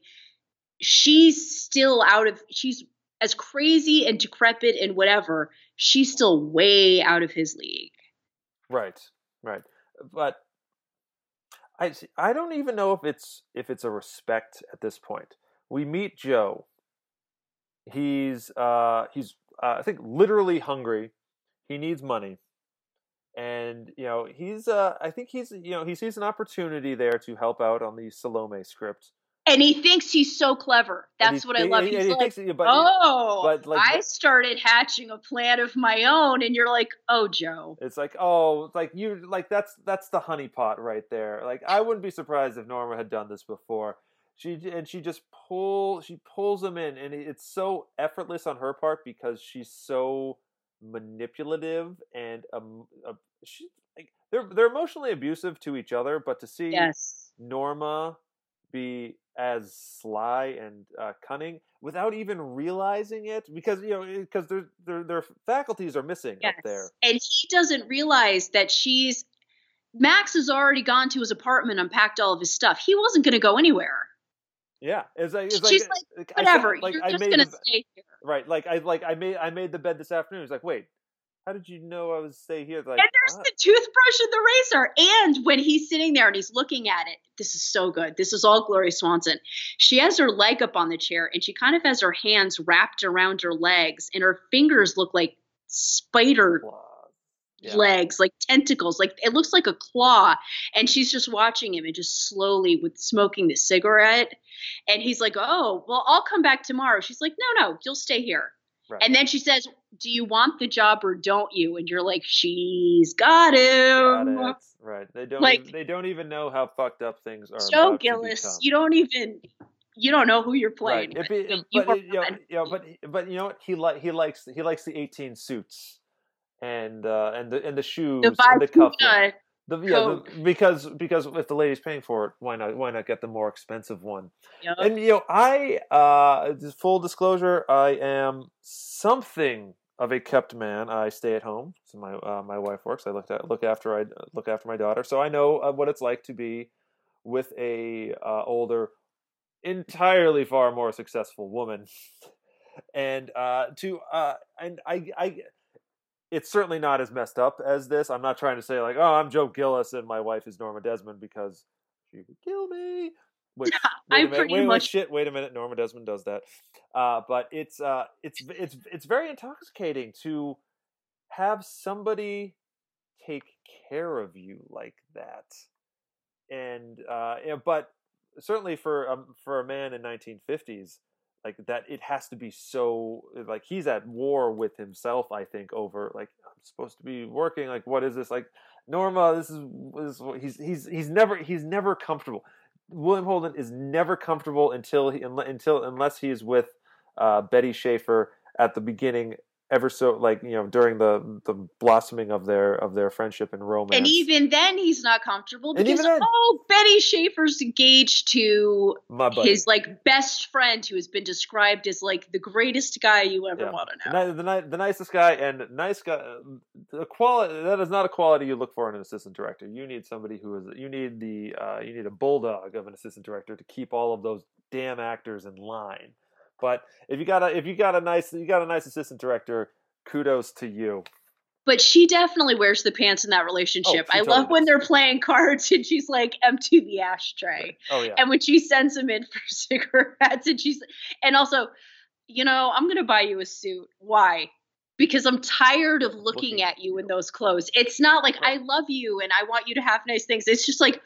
she's still out of, she's as crazy and decrepit and whatever. She's still way out of his league. Right. Right. But I, I don't even know if it's, if it's a respect at this point. We meet Joe. He's uh, he's uh, I think literally hungry. He needs money, and you know he's uh, I think he's you know he sees an opportunity there to help out on the Salome script. And he thinks he's so clever. That's he, what I love. He's he like, thinks, but, oh, but like, I started hatching a plan of my own, and you're like, oh, Joe. It's like, oh, like you like that's that's the honeypot right there. Like I wouldn't be surprised if Norma had done this before. She and she just pull she pulls him in, and it's so effortless on her part because she's so manipulative and um, uh, she like, they're they're emotionally abusive to each other, but to see yes. Norma be as sly and uh, cunning without even realizing it, because you know because their their their faculties are missing yes. up there, and he doesn't realize that she's Max has already gone to his apartment, unpacked all of his stuff. He wasn't going to go anywhere. Yeah, it's like it's she's like, like whatever. I, like, You're I just gonna the, stay here, right? Like I like I made I made the bed this afternoon. It's like, wait, how did you know I was stay here? Like, and there's ah. the toothbrush and the razor. And when he's sitting there and he's looking at it, this is so good. This is all Gloria Swanson. She has her leg up on the chair, and she kind of has her hands wrapped around her legs, and her fingers look like spider. Wow. Yeah. Legs, like tentacles, like it looks like a claw, and she's just watching him and just slowly with smoking the cigarette, and he's like, oh, well, I'll come back tomorrow. She's like, no no, you'll stay here, right. And then she says, do you want the job or don't you? And you're like, she's got him, got it. Right. They don't like, even, they don't even know how fucked up things are. Joe Gillis, you don't even you don't know who you're playing right. with. It, it, you but, it, you know, you know, but but you know what he like he likes he likes the eighteen suits and uh and the and the shoes the and the cuff the, yeah, the, because because if the lady's paying for it, why not why not get the more expensive one. Yep. And you know I uh full disclosure, I am something of a kept man. I stay at home, so my uh, my wife works. I look at, look after I look after my daughter, so I know uh, what it's like to be with a uh, older, entirely far more successful woman. And uh to uh and I I it's certainly not as messed up as this. I'm not trying to say like, oh, I'm Joe Gillis and my wife is Norma Desmond, because she would kill me. Wait, wait, I'm pretty wait, much wait, shit. Wait a minute, Norma Desmond does that. Uh, but it's uh, it's it's it's very intoxicating to have somebody take care of you like that. And uh, yeah, but certainly for um, for a man in nineteen fifties. Like that, it has to be so. Like he's at war with himself, I think, over like I'm supposed to be working. Like what is this? Like Norma, this is, this is he's he's he's never he's never comfortable. William Holden is never comfortable until he until unless he is with uh, Betty Schaefer at the beginning ever so, like, you know, during the the blossoming of their of their friendship and romance. And even then he's not comfortable because then, oh, Betty Schaefer's engaged to his like best friend who has been described as like the greatest guy you ever yeah. want to know. The, the, the nicest guy and nice guy the quality that is not a quality you look for in an assistant director. You need somebody who is you need the uh, you need a bulldog of an assistant director to keep all of those damn actors in line. But if you got a if you got a nice you got a nice assistant director, kudos to you. But she definitely wears the pants in that relationship. Oh, I totally love does. When they're playing cards and she's like, empty the ashtray. Oh yeah. And when she sends him in for cigarettes and she's and also, you know, I'm gonna buy you a suit. Why? Because I'm tired of looking, looking at you in those clothes. It's not like right. I love you and I want you to have nice things. It's just like,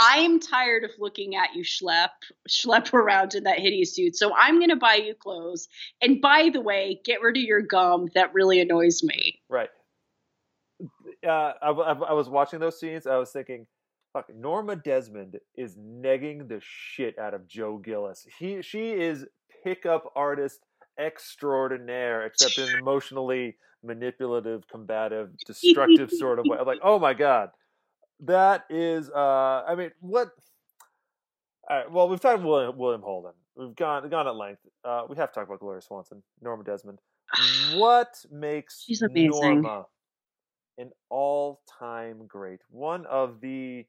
I'm tired of looking at you schlep, schlep around in that hideous suit. So I'm going to buy you clothes. And by the way, get rid of your gum. That really annoys me. Right. Uh, I, I, I was watching those scenes. I was thinking, fuck, Norma Desmond is negging the shit out of Joe Gillis. He, she is pickup artist extraordinaire, except in an emotionally manipulative, combative, destructive sort of way. I'm like, oh my God. That is, uh, I mean, what? All right, well, we've talked about William, William Holden. We've gone gone at length. Uh, we have to talk about Gloria Swanson, Norma Desmond. What makes She's amazing. Norma an all-time great? One of the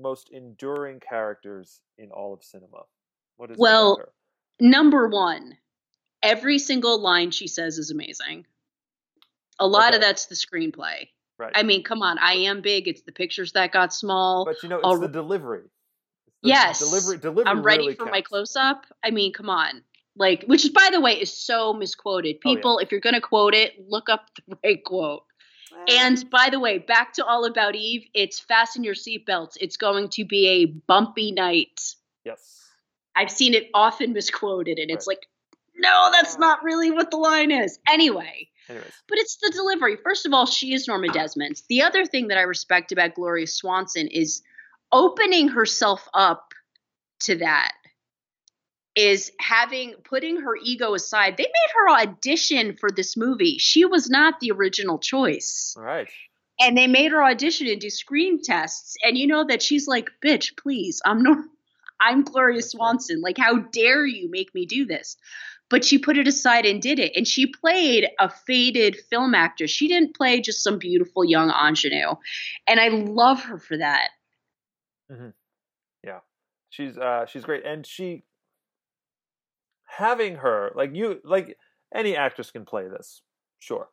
most enduring characters in all of cinema. What is well, number one, every single line she says is amazing. A lot okay. of that's the screenplay. Right. I mean, come on, I am big. It's the pictures that got small. But you know, it's I'll... the delivery. It's the yes. Delivery, delivery I'm ready really for counts. My close-up. I mean, come on. Like, which is, by the way, is so misquoted. People, oh, yeah. if you're going to quote it, look up the right quote. Wow. And by the way, back to All About Eve, it's fasten your seatbelts. It's going to be a bumpy night. Yes. I've seen it often misquoted, and right. it's like, no, that's not really what the line is. Anyway. Anyways. But it's the delivery. First of all, she is Norma Desmond. The other thing that I respect about Gloria Swanson is opening herself up to that, is having putting her ego aside. They made her audition for this movie. She was not the original choice. All right. And they made her audition and do screen tests. And you know that she's like, bitch, please, I'm Norma. I'm Gloria Swanson. Like, how dare you make me do this? But she put it aside and did it. And she played a faded film actress. She didn't play just some beautiful young ingenue. And I love her for that. Mm-hmm. Yeah. She's uh, she's great. And she, having her, like you, like any actress can play this. Sure.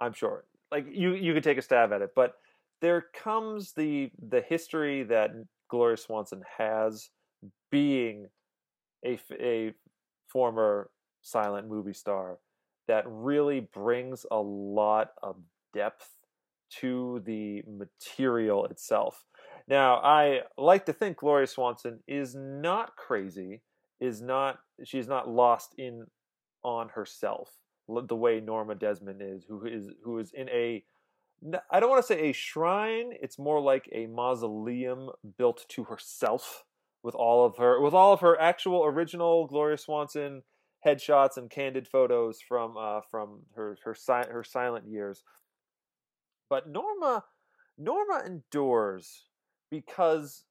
I'm sure. Like you, you could take a stab at it. But there comes the the history that Gloria Swanson has being a, a former silent movie star that really brings a lot of depth to the material itself. Now, I like to think Gloria Swanson is not crazy, is not she's not lost in on herself the way Norma Desmond is, who is who is in a I don't want to say a shrine, it's more like a mausoleum built to herself with all of her with all of her actual original Gloria Swanson headshots and candid photos from uh, from her her, si- her silent years. But Norma Norma endures because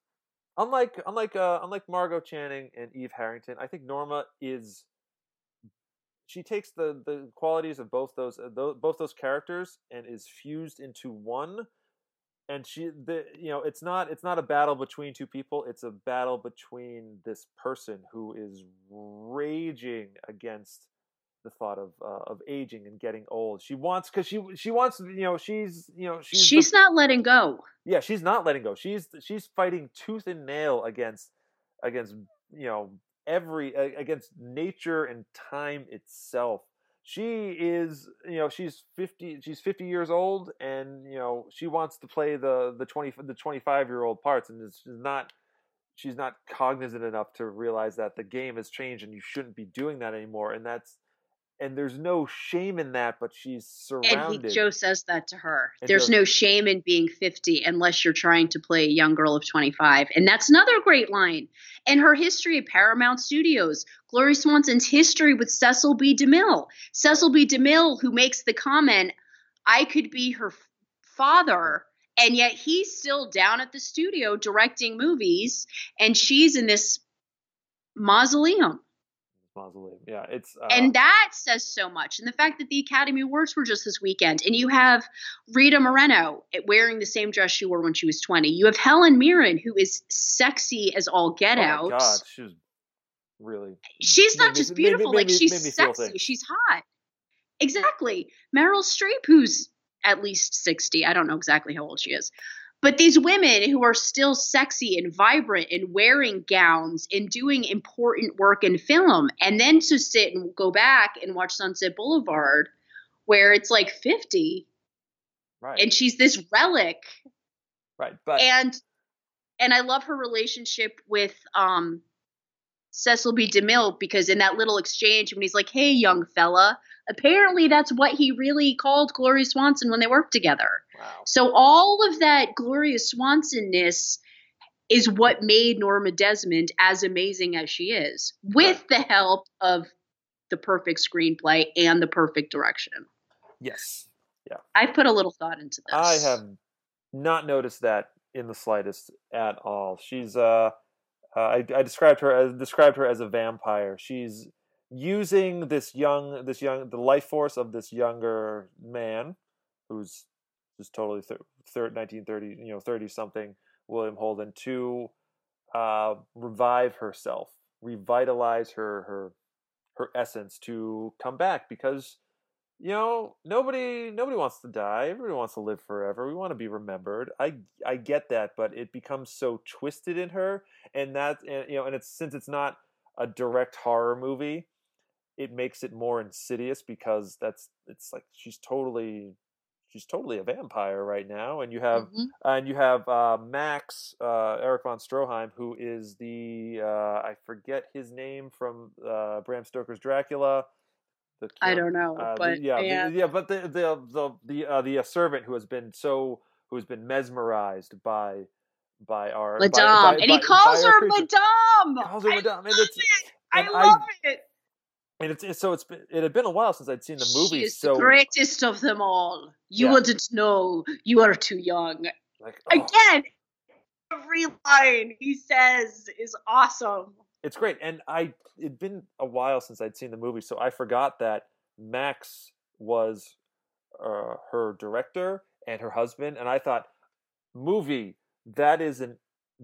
unlike unlike uh, unlike Margot Channing and Eve Harrington, I think Norma is she takes the, the qualities of both those, uh, those both those characters and is fused into one. And she the, you know it's not it's not a battle between two people, it's a battle between this person who is raging against the thought of uh, of aging and getting old. She wants cuz she she wants you know she's you know she's She's the, not letting go. Yeah, she's not letting go. She's she's fighting tooth and nail against against you know every against nature and time itself. She is, you know, she's fifty. She's fifty years old, and you know, she wants to play the the twenty the twenty five year old parts, and it's not. She's not cognizant enough to realize that the game has changed, and you shouldn't be doing that anymore. And that's And there's no shame in that, but she's surrounded. And he, Joe says that to her. And there's Joe, no shame in being fifty unless you're trying to play a young girl of twenty-five. And that's another great line. And her history of Paramount Studios, Gloria Swanson's history with Cecil B. DeMille. Cecil B. DeMille, who makes the comment, I could be her f- father, and yet he's still down at the studio directing movies, and she's in this mausoleum. Mausoleum. Yeah, it's uh, and that says so much. And the fact that the Academy Awards were just this weekend, and you have Rita Moreno wearing the same dress she wore when she was twenty. You have Helen Mirren, who is sexy as all get out. Oh my God, she's really. She's not just beautiful; like she's sexy. She's hot. Exactly. Meryl Streep, who's at least sixty. I don't know exactly how old she is. But these women who are still sexy and vibrant and wearing gowns and doing important work in film, and then to sit and go back and watch Sunset Boulevard where it's like fifty, right? And she's this relic. Right. But and, and I love her relationship with um, Cecil B. DeMille, because in that little exchange when he's like, hey, young fella, apparently that's what he really called Gloria Swanson when they worked together. Wow. So all of that Gloria Swanson-ness is what made Norma Desmond as amazing as she is, with right. the help of the perfect screenplay and the perfect direction. Yes. Yeah. I put a little thought into this. I have not noticed that in the slightest at all. She's uh, uh I, I described her as described her as a vampire. She's using this young, this young, the life force of this younger man, who's just totally thir- thir- nineteen thirty, you know, thirty something, William Holden, to uh, revive herself, revitalize her, her, her essence, to come back, because you know nobody, nobody wants to die. Everybody wants to live forever. We want to be remembered. I, I get that, but it becomes so twisted in her, and that, and, you know, and it's since it's not a direct horror movie, it makes it more insidious, because that's, it's like she's totally she's totally a vampire right now. And you have mm-hmm. and you have uh, Max uh, Eric von Stroheim, who is the uh, I forget his name from uh, Bram Stoker's Dracula. The, I don't know, uh, but the, yeah, yeah. The, yeah, but the the the the, uh, the uh, servant who has been so who has been mesmerized by by our Madame, by, by, and by, he calls her Madame. Calls her I Madame. Love and it's, it. And I love I, it. And it's, it's so it's been, it had been a while since I'd seen the movie. She is so the greatest of them all. You yeah. wouldn't know. You are too young. Like, oh. Again, every line he says is awesome. It's great, and I it'd been a while since I'd seen the movie, so I forgot that Max was uh, her director and her husband, and I thought movie that is an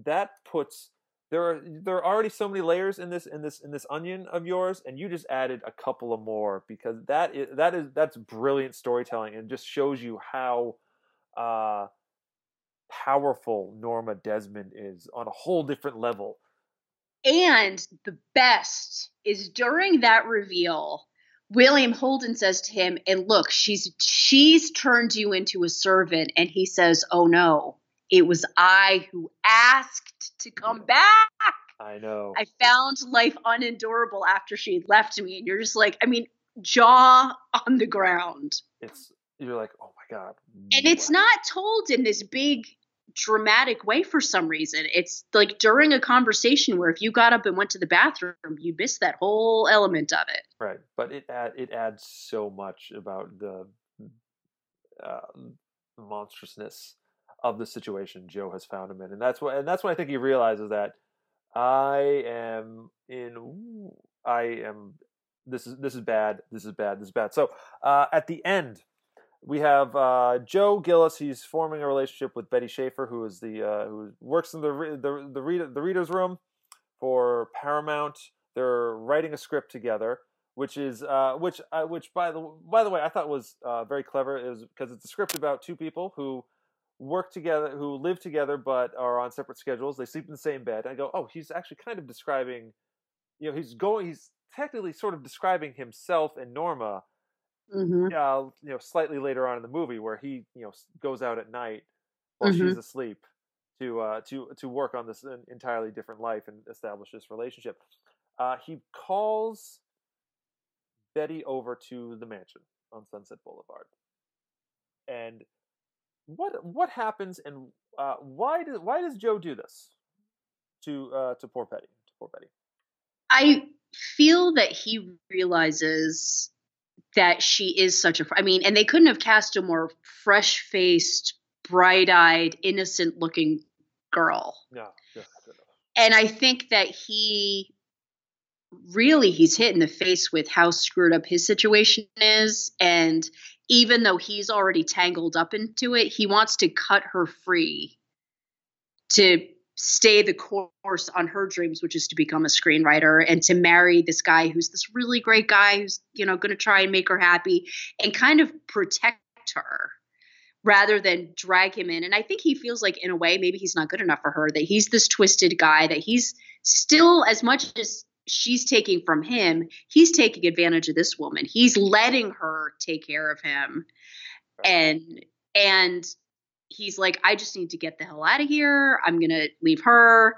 that puts. There are there are already so many layers in this in this in this onion of yours, and you just added a couple of more, because that is that is that's brilliant storytelling, and just shows you how uh, powerful Norma Desmond is on a whole different level. And the best is during that reveal, William Holden says to him, "And look, she's she's turned you into a servant," and he says, "Oh no. It was I who asked to come back. I know. I found life unendurable after she had left me." And you're just like, I mean, jaw on the ground. It's you're like, oh my God. And wow. It's not told in this big dramatic way for some reason. It's like during a conversation where if you got up and went to the bathroom, you missed that whole element of it. Right, but it add, it adds so much about the uh, monstrousness of the situation Joe has found him in, and that's what, and that's when I think he realizes that I am in, I am. This is this is bad. This is bad. This is bad. So uh, at the end, we have uh, Joe Gillis. He's forming a relationship with Betty Schaefer, who is the uh, who works in the the the, reader, the reader's room for Paramount. They're writing a script together, which is uh, which uh, which by the by the way I thought was uh, very clever. It was because it's a script about two people who work together, who live together, but are on separate schedules. They sleep in the same bed. I go, oh, he's actually kind of describing, you know, he's going, he's technically sort of describing himself and Norma, mm-hmm. uh, you know, slightly later on in the movie, where he, you know, goes out at night while mm-hmm. she's asleep to, uh, to, to work on this entirely different life and establish this relationship. Uh, he calls Betty over to the mansion on Sunset Boulevard. And what what happens, and uh, why does why does Joe do this to uh, to poor Betty? To poor Betty. I feel that he realizes that she is such a. I mean, and they couldn't have cast a more fresh-faced, bright-eyed, innocent-looking girl. No. Yeah, yeah. And I think that he. Really, he's hit in the face with how screwed up his situation is. And even though he's already tangled up into it, he wants to cut her free to stay the course on her dreams, which is to become a screenwriter and to marry this guy who's this really great guy who's, you know, going to try and make her happy and kind of protect her rather than drag him in. And I think he feels like, in a way, maybe he's not good enough for her, that he's this twisted guy, that he's still, as much as she's taking from him, he's taking advantage of this woman. He's letting her take care of him. Right. And, and he's like, I just need to get the hell out of here. I'm going to leave her.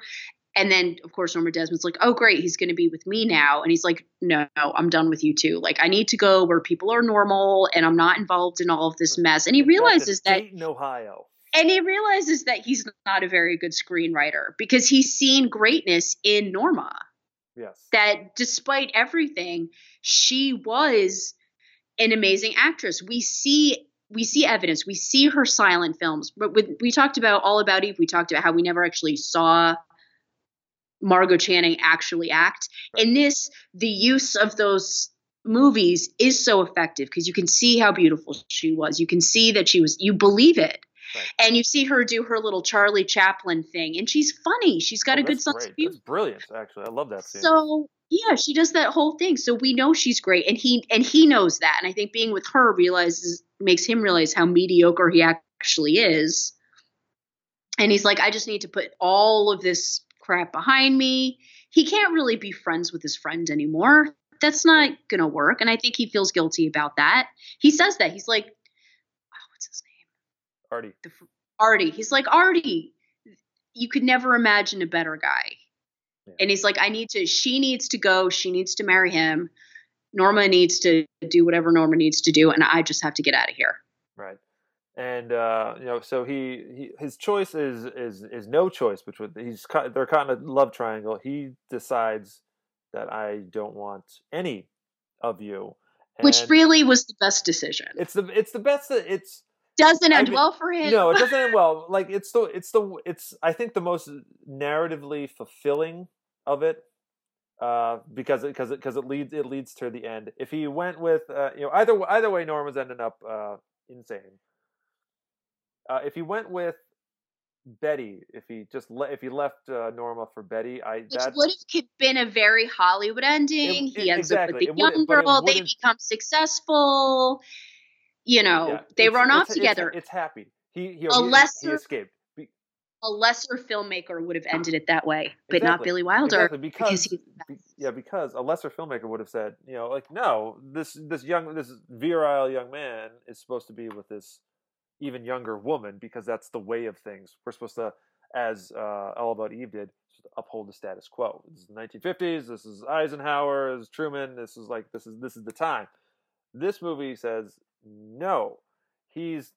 And then of course, Norma Desmond's like, oh great, he's going to be with me now. And he's like, no, no, I'm done with you too. Like, I need to go where people are normal and I'm not involved in all of this mess. And he realizes that Dayton, Ohio. And he realizes that he's not a very good screenwriter because he's seen greatness in Norma. Yes. That despite everything, she was an amazing actress. We see we see evidence. We see her silent films. But with, we talked about All About Eve. We talked about how we never actually saw Margot Channing actually act. Right. In this, the use of those movies is so effective because you can see how beautiful she was. You can see that she was – you believe it. Right. And you see her do her little Charlie Chaplin thing, and she's funny. She's got oh, a good sense of humor. That's brilliant, actually. I love that scene. So yeah, she does that whole thing. So we know she's great, and he and he knows that. And I think being with her realizes makes him realize how mediocre he actually is. And he's like, I just need to put all of this crap behind me. He can't really be friends with his friend anymore. That's not gonna work. And I think he feels guilty about that. He says that. He's like, Artie. The, Artie. He's like, Artie, you could never imagine a better guy. Yeah. And he's like, I need to, she needs to go. She needs to marry him. Norma needs to do whatever Norma needs to do. And I just have to get out of here. Right. And, uh, you know, so he, he his choice is, is, is no choice, which would, he's, they're kind of love triangle. He decides that I don't want any of you. And which really was the best decision. It's the, it's the best that it's, doesn't end I mean, well for him. No, it doesn't end well. Like it's the, it's the, it's. I think the most narratively fulfilling of it, uh, because because because it, it leads it leads to the end. If he went with, uh, you know, either either way, Norma's ending up uh, insane. Uh, if he went with Betty, if he just le- if he left uh, Norma for Betty, I which would have been a very Hollywood ending. It, it, he ends exactly. up with the young girl. They become successful. You know, yeah, they run off it's, together. It's, it's happy. He, he, a he, lesser, he escaped. A lesser filmmaker would have ended it that way, but exactly. not Billy Wilder. Exactly. Because, because he, be, yeah, because a lesser filmmaker would have said, you know, like, no, this this young, this virile young man is supposed to be with this even younger woman because that's the way of things. We're supposed to, as uh, All About Eve did, uphold the status quo. This is the nineteen fifties. This is Eisenhower. This is Truman. This is like this is this is the time. This movie says. No, he's,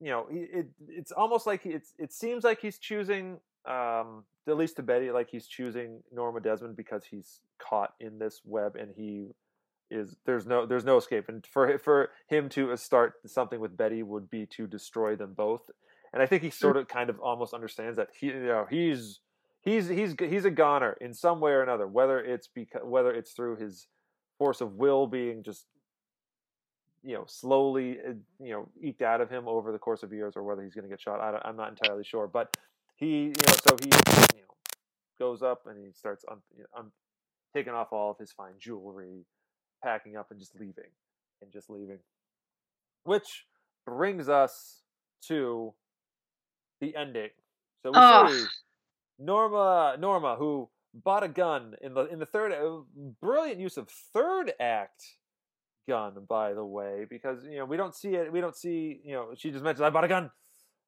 you know, he, it, it's almost like it's, it seems like he's choosing, um, at least to Betty, like he's choosing Norma Desmond because he's caught in this web and he is, there's no, there's no escape. And for, for him to start something with Betty would be to destroy them both. And I think he sort of kind of almost understands that he, you know, he's, he's, he's, he's a goner in some way or another, whether it's because, whether it's through his force of will being just, you know, slowly, you know, eked out of him over the course of years, or whether he's going to get shot. I don't, I'm not entirely sure, but he, you know, so he, you know, goes up and he starts un, you know, un, taking off all of his fine jewelry, packing up and just leaving, and just leaving, which brings us to the ending. So we oh. see Norma, Norma, who bought a gun in the in the third, brilliant use of third act. Gun, by the way, because you know we don't see it. We don't see you know. She just mentioned, "I bought a gun.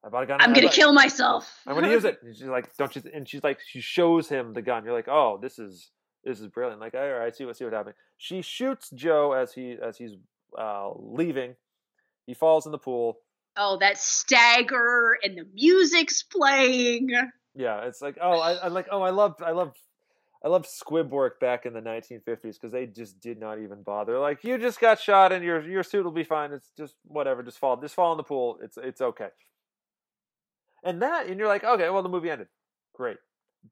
I bought a gun. I'm gonna kill myself. I'm gonna use it." And she's like, "Don't you?" Th-? And she's like, she shows him the gun. You're like, "Oh, this is this is brilliant. Like, all right, see what see what's happening. She shoots Joe as he as he's uh, leaving. He falls in the pool. Oh, that stagger and the music's playing. Yeah, it's like oh, I, I like oh, I love I love I love squib work back in the nineteen fifties because they just did not even bother. Like, you just got shot and your your suit will be fine. It's just whatever. Just fall. Just fall in the pool. It's it's okay. And that, and you're like, okay, well, the movie ended. Great.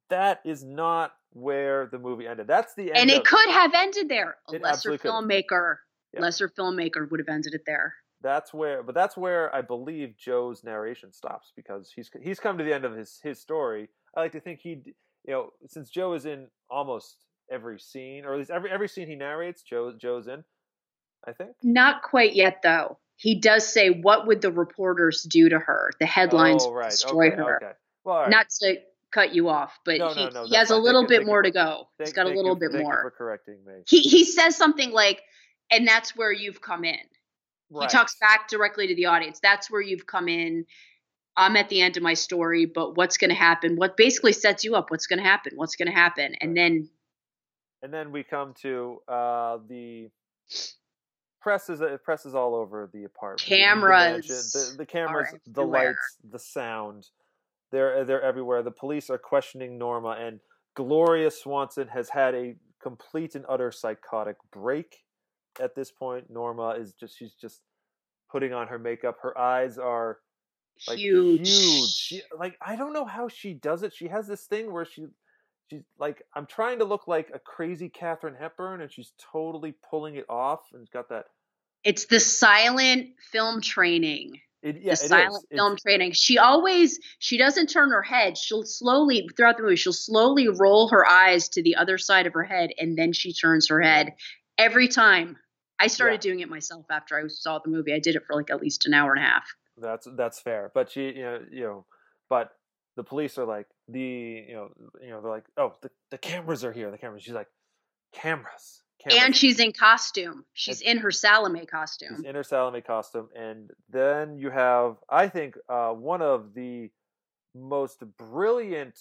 That is not where the movie ended. That's the end. And it of, could have ended there. A lesser filmmaker, yeah. lesser filmmaker would have ended it there. That's where, but that's where I believe Joe's narration stops because he's he's come to the end of his his story. I like to think he, you know, since Joe is in almost every scene, or at least every every scene he narrates, Joe Joe's in. I think not quite yet though. He does say, "What would the reporters do to her? The headlines oh, right. destroy okay, her." Okay. Well, all right. Not to cut you off, but no, he, no, no, he has a little thank bit you, more to go. Thank, He's got a little you, bit thank more. You for correcting me. He he says something like, "And that's where you've come in." Right. He talks back directly to the audience. That's where you've come in. I'm at the end of my story, but what's going to happen? What basically sets you up? What's going to happen? What's going to happen? Right. And then, and then we come to uh, the. Press is it presses all over the apartment. Cameras, the, the, the cameras, the lights, the sound. They're they're everywhere. The police are questioning Norma, and Gloria Swanson has had a complete and utter psychotic break. At this point, Norma is just she's just putting on her makeup. Her eyes are like huge. huge. She, like I don't know how she does it. She has this thing where she. She's like, I'm trying to look like a crazy Katharine Hepburn, and she's totally pulling it off. And it's got that. It's the silent film training. It, yeah, the it silent is. film it's... training. She always, she doesn't turn her head. She'll slowly, throughout the movie, she'll slowly roll her eyes to the other side of her head, and then she turns her head every time. I started yeah. doing it myself after I saw the movie. I did it for like at least an hour and a half. That's that's fair, but she, you know, you know, but. The police are like the you know you know they're like oh the, the cameras are here the cameras she's like cameras, cameras. And she's in costume she's it's, in her Salome costume she's in her Salome costume and then you have I think uh, one of the most brilliant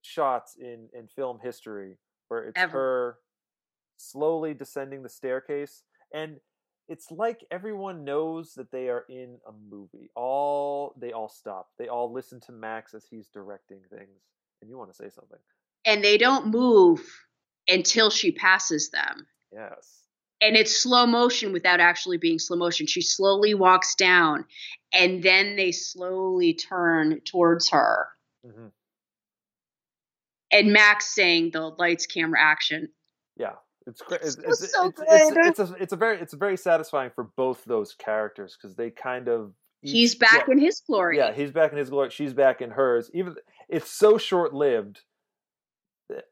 shots in in film history where it's Ever. her slowly descending the staircase and. It's like everyone knows that they are in a movie. All they all stop. They all listen to Max as he's directing things. And you want to say something. And they don't move until she passes them. Yes. And it's slow motion without actually being slow motion. She slowly walks down, and then they slowly turn towards her. Mm-hmm. And Max saying the lights, camera, action. Yeah. It's it's it's it's, so it's, it's, it's, it's, a, it's a very it's very satisfying for both those characters because they kind of he's back yeah, in his glory. Yeah, he's back in his glory. She's back in hers. Even it's so short lived,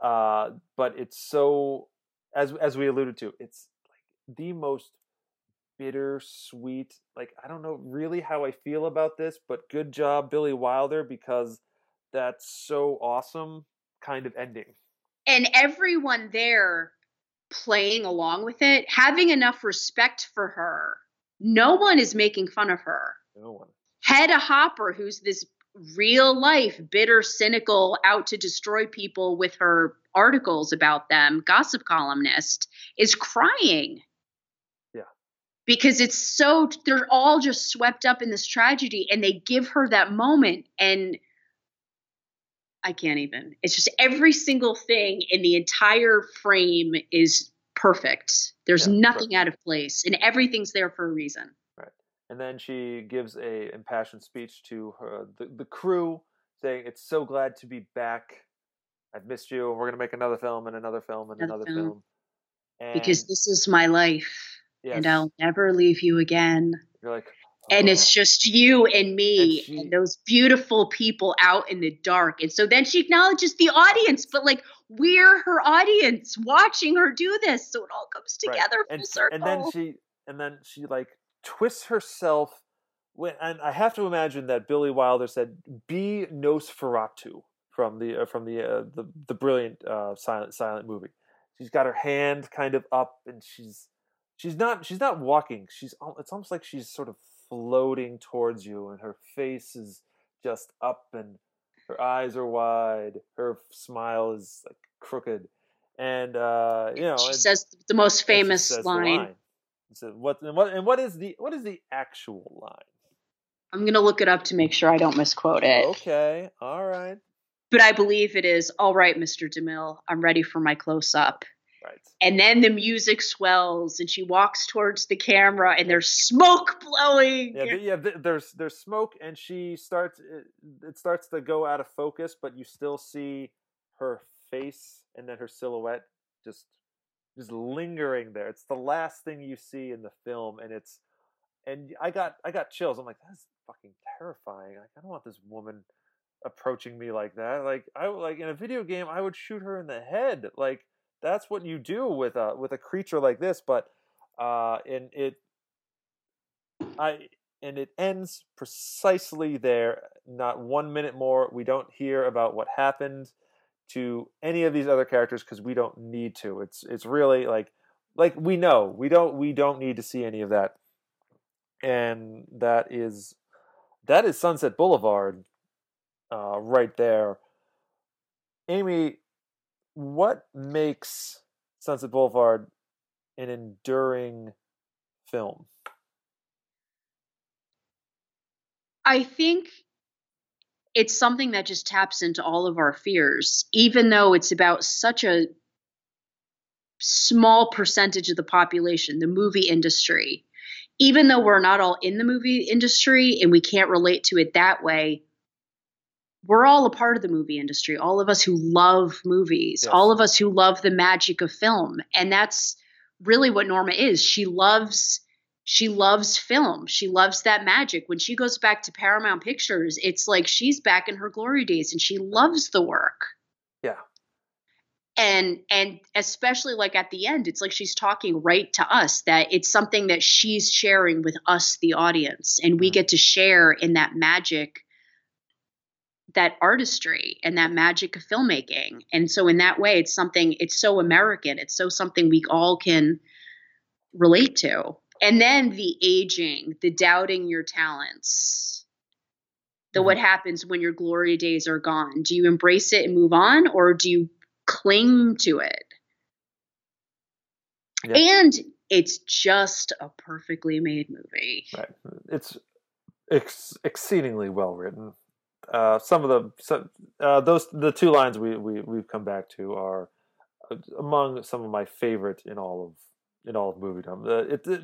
uh, but it's so as as we alluded to, it's like the most bittersweet. Like I don't know really how I feel about this, but good job, Billy Wilder, because that's so awesome kind of ending. And everyone there. Playing along with it, having enough respect for her. No one is making fun of her. No one. Hedda Hopper, who's this real life, bitter, cynical, out to destroy people with her articles about them, gossip columnist, is crying. Yeah. Because it's so, they're all just swept up in this tragedy and they give her that moment and I can't even. It's just every single thing in the entire frame is perfect. There's yeah, nothing right. out of place, and everything's there for a reason. Right. And then she gives a impassioned speech to her, the, the crew, saying, "It's so glad to be back. I've missed you, and we're going to make another film and another film and another, another film. film. And because this is my life, yes. and I'll never leave you again." You're like. And it's just you and me and, she, and those beautiful people out in the dark. And so then she acknowledges the audience, but like we're her audience watching her do this. So it all comes together right. and, full circle. And then she, and then she like twists herself. When, and I have to imagine that Billy Wilder said, "Be Nosferatu" from the uh, from the, uh, the the brilliant uh, silent silent movie. She's got her hand kind of up, and she's she's not she's not walking. She's it's almost like she's sort of. Floating towards you, and her face is just up, and her eyes are wide. Her smile is like crooked, And, uh, you know, she says the most famous line. line. So what, and what, and what is the, what is the actual line? I'm going to look it up to make sure I don't misquote it. Okay. All right. But I believe it is, "All right, Mister DeMille, I'm ready for my close-up." Right. And then the music swells, and she walks towards the camera, and there's smoke blowing. Yeah, yeah. There's there's smoke, and she starts. It starts to go out of focus, but you still see her face, and then her silhouette just just lingering there. It's the last thing you see in the film, and it's and I got I got chills. I'm like, that's fucking terrifying. Like, I don't want this woman approaching me like that. Like, I like in a video game, I would shoot her in the head. Like, that's what you do with a with a creature like this. But uh, and it, I and it ends precisely there. Not one minute more. We don't hear about what happened to any of these other characters because we don't need to. It's it's really like like we know we don't we don't need to see any of that. And that is that is Sunset Boulevard. Uh, right there. Amy, what makes Sunset Boulevard an enduring film? I think it's something that just taps into all of our fears, even though it's about such a small percentage of the population, the movie industry. Even though we're not all in the movie industry and we can't relate to it that way, we're all a part of the movie industry, all of us who love movies, yes. all of us who love the magic of film. And that's really what Norma is. She loves she loves film. She loves that magic. When she goes back to Paramount Pictures, it's like she's back in her glory days and she loves the work. Yeah. And and especially like at the end, it's like she's talking right to us, that it's something that she's sharing with us, the audience, and we mm-hmm. get to share in that magic, that artistry and that magic of filmmaking. And so in that way, it's something, it's so American. It's so something we all can relate to. And then the aging, the doubting your talents, the mm-hmm. what happens when your glory days are gone. Do you embrace it and move on, or do you cling to it? Yep. And it's just a perfectly made movie. Right. It's ex- exceedingly well written. Uh, some of the some, uh, those the two lines we we we've come back to are among some of my favorite in all of in all of moviedom. Uh, it, the,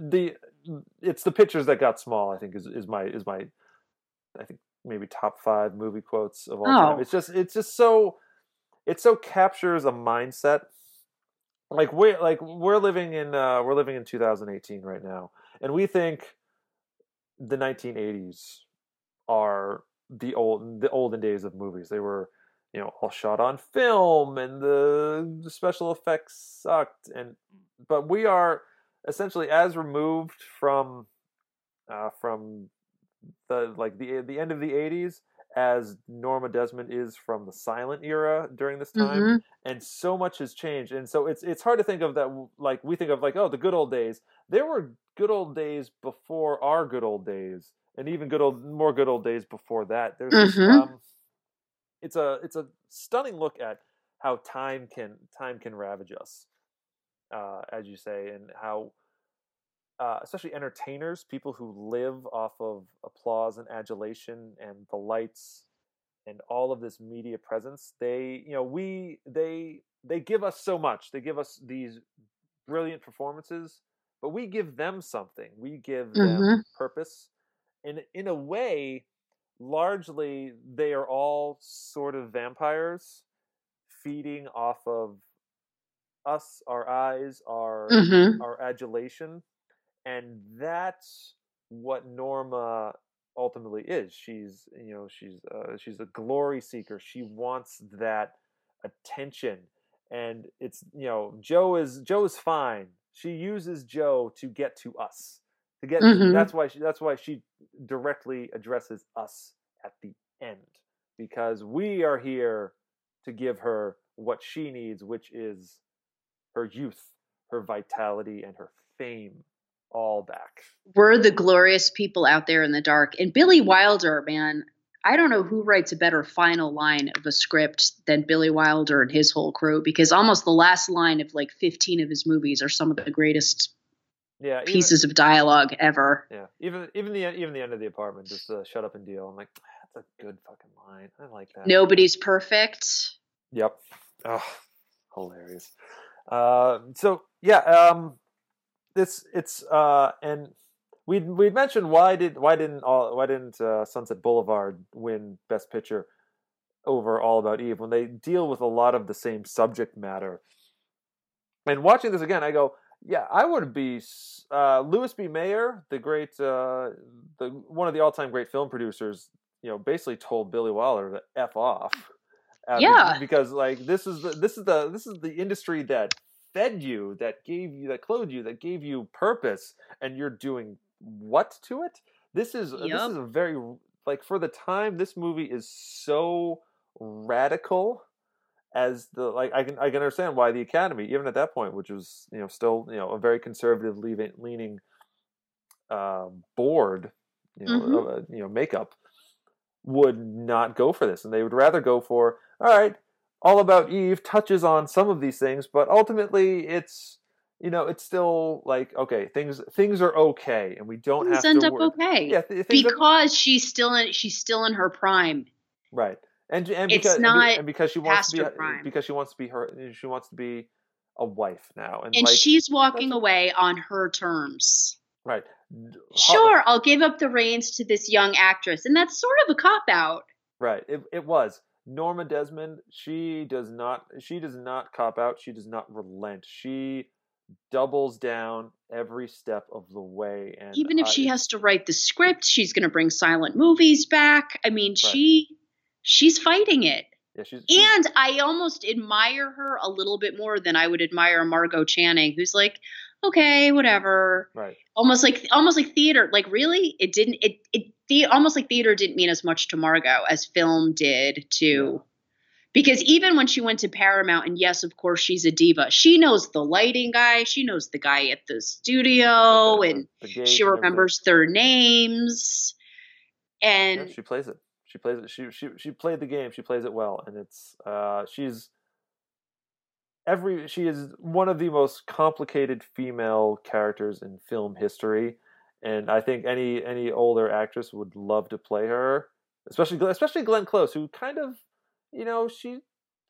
the it's the pictures that got small. I think is, is my is my I think maybe top five movie quotes of all oh. time. It's just it's just so it so captures a mindset. Like we like we're living in uh, we're living in two thousand eighteen right now, and we think the nineteen eighties are the old the olden days of movies. They were, you know, all shot on film, and the, the special effects sucked, and but we are essentially as removed from uh from the like the the end of the eighties as Norma Desmond is from the silent era during this time. Mm-hmm. And so much has changed, and so it's it's hard to think of that, like we think of like, oh, the good old days. There were good old days before our good old days. And even good old, more good old days before that. There's mm-hmm. this, um, it's a it's a stunning look at how time can time can ravage us, uh, as you say, and how uh, especially entertainers, people who live off of applause and adulation and the lights and all of this media presence. They, you know, we they they give us so much. They give us these brilliant performances, but we give them something. We give mm-hmm. them purpose. And in a way, largely, they are all sort of vampires feeding off of us, our eyes, our mm-hmm. our adulation. And that's what Norma ultimately is. She's, you know, she's uh, she's a glory seeker. She wants that attention. And it's, you know, Joe is Joe is fine. She uses Joe to get to us. To get mm-hmm. that's why she, that's why she directly addresses us at the end, because we are here to give her what she needs, which is her youth, her vitality, and her fame all back. We're the glorious people out there in the dark. And Billy Wilder, man, I don't know who writes a better final line of a script than Billy Wilder and his whole crew, because almost the last line of like fifteen of his movies are some of the greatest yeah, even, pieces of dialogue ever. Yeah, even even the even the end of The Apartment, just uh, shut up and deal. I'm like, that's a good fucking line. I like that. Nobody's perfect. Yep. Oh, hilarious. Uh, so yeah, um, this it's uh, and we we mentioned why did why didn't all why didn't uh, Sunset Boulevard win Best Picture over All About Eve, when they deal with a lot of the same subject matter. And watching this again, I go, yeah, I would be uh, Louis B. Mayer, the great uh, the one of the all time great film producers. You know, basically told Billy Wilder to f off. Uh, yeah, because like this is the this is the this is the industry that fed you, that gave you, that clothed you, that gave you purpose, and you're doing what to it? This is yep. this is a very like for the time, this movie is so radical as the like I can I can understand why the Academy, even at that point, which was you know still you know a very conservative leaning uh, board, you know mm-hmm. uh, you know makeup. Would not go for this, and they would rather go for all right. All About Eve touches on some of these things, but ultimately, it's you know, it's still like okay, things things are okay, and we don't things have end to end up work. okay, yeah, th- because are... she's still in she's still in her prime, right? And and because it's not and, be, and because she wants to be prime. because she wants to be her she wants to be a wife now, and, and like, she's walking away on her terms, right? Sure, I'll give up the reins to this young actress, and that's sort of a cop-out. Right, it it was. Norma Desmond, she does not she does not cop out, she does not relent. She doubles down every step of the way. And even if I, she has to write the script, she's going to bring silent movies back. I mean, right. she she's fighting it. Yeah, she's, she's, and I almost admire her a little bit more than I would admire Margot Channing, who's like, okay, whatever. Right. Almost like, almost like theater. Like, really, it didn't. It it the, almost like theater didn't mean as much to Margot as film did to, because even when she went to Paramount, and yes, of course, she's a diva. She knows the lighting guy. She knows the guy at the studio, the, and the she remembers their names. And yeah, she plays it. She plays it. She she she played the game. She plays it well, and it's uh she's. Every she is one of the most complicated female characters in film history, and I think any any older actress would love to play her, especially especially Glenn Close, who kind of, you know, she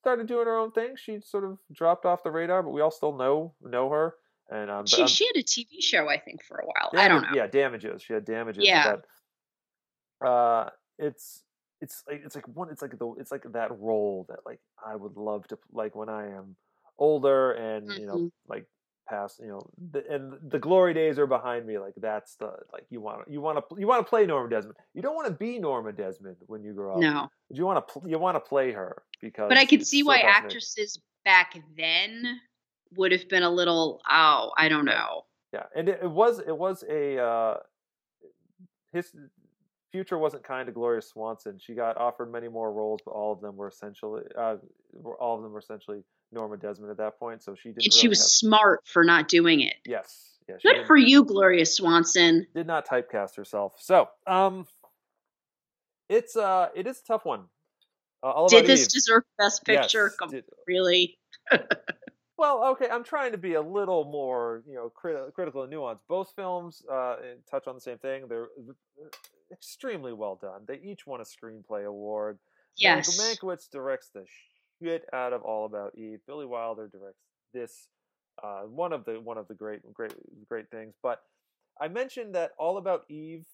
started doing her own thing. She sort of dropped off the radar, but we all still know know her. And um, she I'm, she had a T V show, I think, for a while. Damage, I don't know. Yeah, Damages. She had Damages. Yeah. But, uh, it's. It's like it's like one. It's like the. It's like that role that like I would love to like when I am older and you know like past you know the, and the glory days are behind me, like that's the like you want you want to you want to play Norma Desmond. You don't want to be Norma Desmond when you grow up. No, but you want to you want to play her because. But I could see so why actresses back then would have been a little oh I don't know. Yeah, and it, it was it was a uh, his future wasn't kind to Gloria Swanson. She got offered many more roles, but all of them were essentially uh, all of them were essentially. Norma Desmond at that point, so she didn't. And really she was have... smart for not doing it. Yes, yes. Good didn't... for you, Gloria Swanson. Did not typecast herself. So, um, it's uh, it is a tough one. Uh, all did about this Eve. Deserve Best Picture? Yes, did... Really? Well, okay. I'm trying to be a little more, you know, crit- critical and nuanced. Both films uh, touch on the same thing. They're extremely well done. They each won a screenplay award. Yes. Mankiewicz directs the. Shit out of All About Eve. Billy Wilder directs this uh, one of the one of the great great great things. But I mentioned that All About Eve.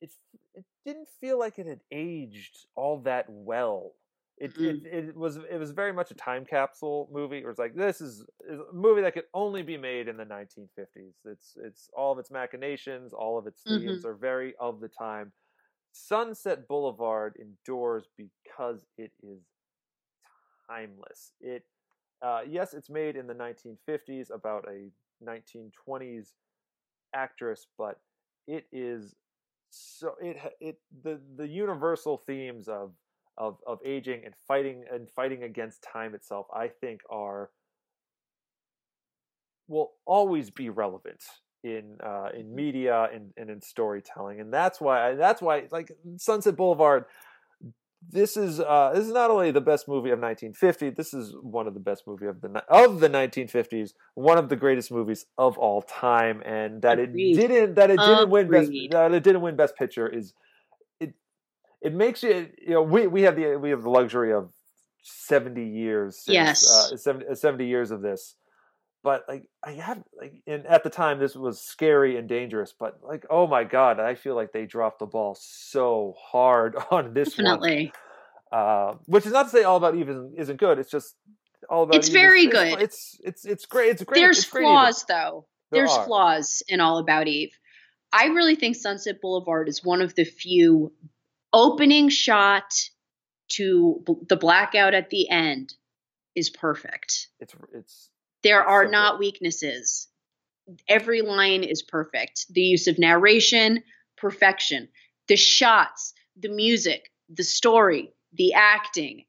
It it didn't feel like it had aged all that well. It mm-hmm. it, it was it was very much a time capsule movie. It was like this is, is a movie that could only be made in the nineteen fifties. It's it's all of its machinations, all of its mm-hmm. themes are very of the time. Sunset Boulevard endures because it is. Timeless. It, uh, yes, it's made in the nineteen fifties about a nineteen twenties actress, but it is so it it the the universal themes of of of aging and fighting and fighting against time itself, I think, are will always be relevant in uh, in media and, and in storytelling, and that's why that's why like Sunset Boulevard. This is uh, this is not only the best movie of nineteen fifty. This is one of the best movie of the of the nineteen fifties. One of the greatest movies of all time, and that Agreed. it didn't that it didn't Agreed. win best that it didn't win Best Picture is it. It makes you you know we, we have the we have the luxury of seventy years. Since, yes, uh, seventy, seventy years of this. But like I have, like, and at the time this was scary and dangerous. But like, oh my God, I feel like they dropped the ball so hard on this Definitely. one. Uh, which is not to say All About Eve isn't, isn't good. It's just All About it's Eve. It's very is, good. It's it's it's great. It's great. There's it's great flaws even. though. There There's are. flaws in All About Eve. I really think Sunset Boulevard is one of the few opening shot to b- the blackout at the end is perfect. It's it's. There are not weaknesses. Every line is perfect. The use of narration, perfection. The shots, the music, the story, the acting.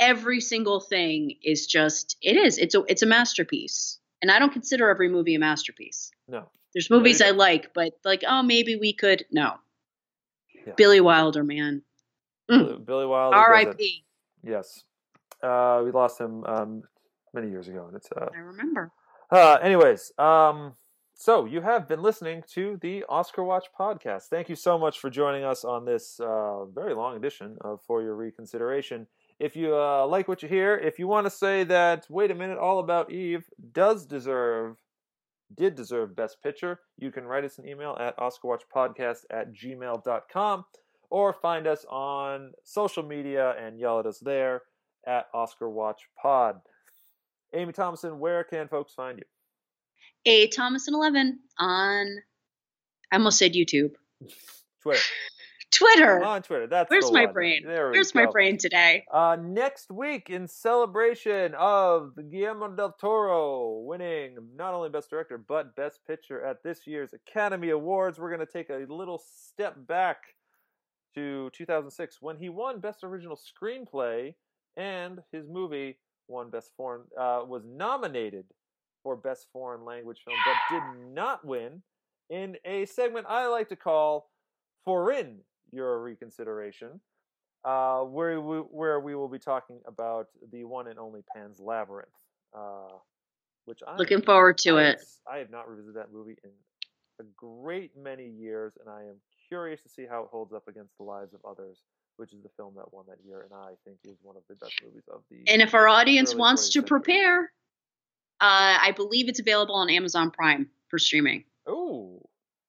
Every single thing is just, it is. It's a, it's a masterpiece. And I don't consider every movie a masterpiece. No. There's movies I like, but like, oh, maybe we could. No. Yeah. Billy Wilder, man. Mm. Billy Wilder. R I P Yes. Uh, we lost him. Um, Many years ago, and it's. Uh, I remember. Uh, anyways, um, so you have been listening to the Oscar Watch podcast. Thank you so much for joining us on this uh, very long edition of For Your Reconsideration. If you uh, like what you hear, if you want to say that, wait a minute, All About Eve does deserve, did deserve Best Picture, you can write us an email at oscar watch podcast at gmail dot com or find us on social media and yell at us there at OscarWatchPod. Amy Thomason, where can folks find you? A Thomason eleven on, I almost said YouTube. Twitter. Twitter. On Twitter. That's Where's the my one. brain? There we Where's go. my brain today? Uh, next week, in celebration of Guillermo del Toro winning not only Best Director, but Best Picture at this year's Academy Awards, we're going to take a little step back to two thousand six when he won Best Original Screenplay and his movie won Best Foreign, uh, was nominated for Best Foreign Language Film, but did not win, in a segment I like to call Foreign Your Reconsideration, uh, where, we, where we will be talking about the one and only Pan's Labyrinth, uh, which I'm looking forward to I, it. I have not revisited that movie in a great many years, and I am curious to see how it holds up against The Lives of Others, which is the film that won that year, and I think is one of the best movies of the. And if our audience wants to prepare, uh, I believe it's available on Amazon Prime for streaming. Oh,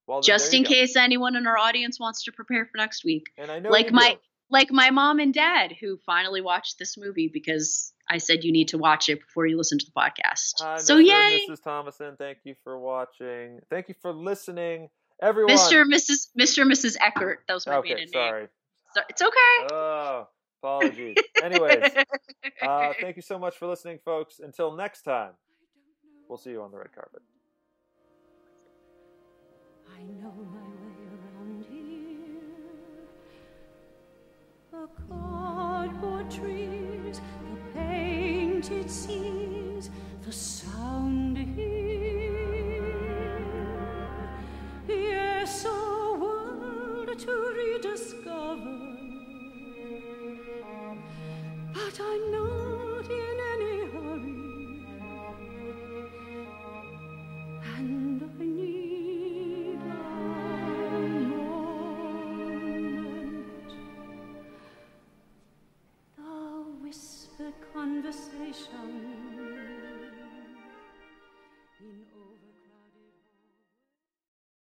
well, just in case anyone in our audience wants to prepare for next week. And I know, like my like my mom and dad, who finally watched this movie because I said you need to watch it before you listen to the podcast. Hi, so Mister yay, Missus Thomason, thank you for watching. Thank you for listening, everyone. Mister and Missus Mister and Missus Eckert, that was my okay, maiden sorry. name. So it's okay. Oh, apologies. Anyways, uh, thank you so much for listening, folks. Until next time, we'll see you on the red carpet. I know my way around here. The cardboard trees, the painted scenes, the sound here. Yes, a world to rediscover. But I'm not in any hurry, and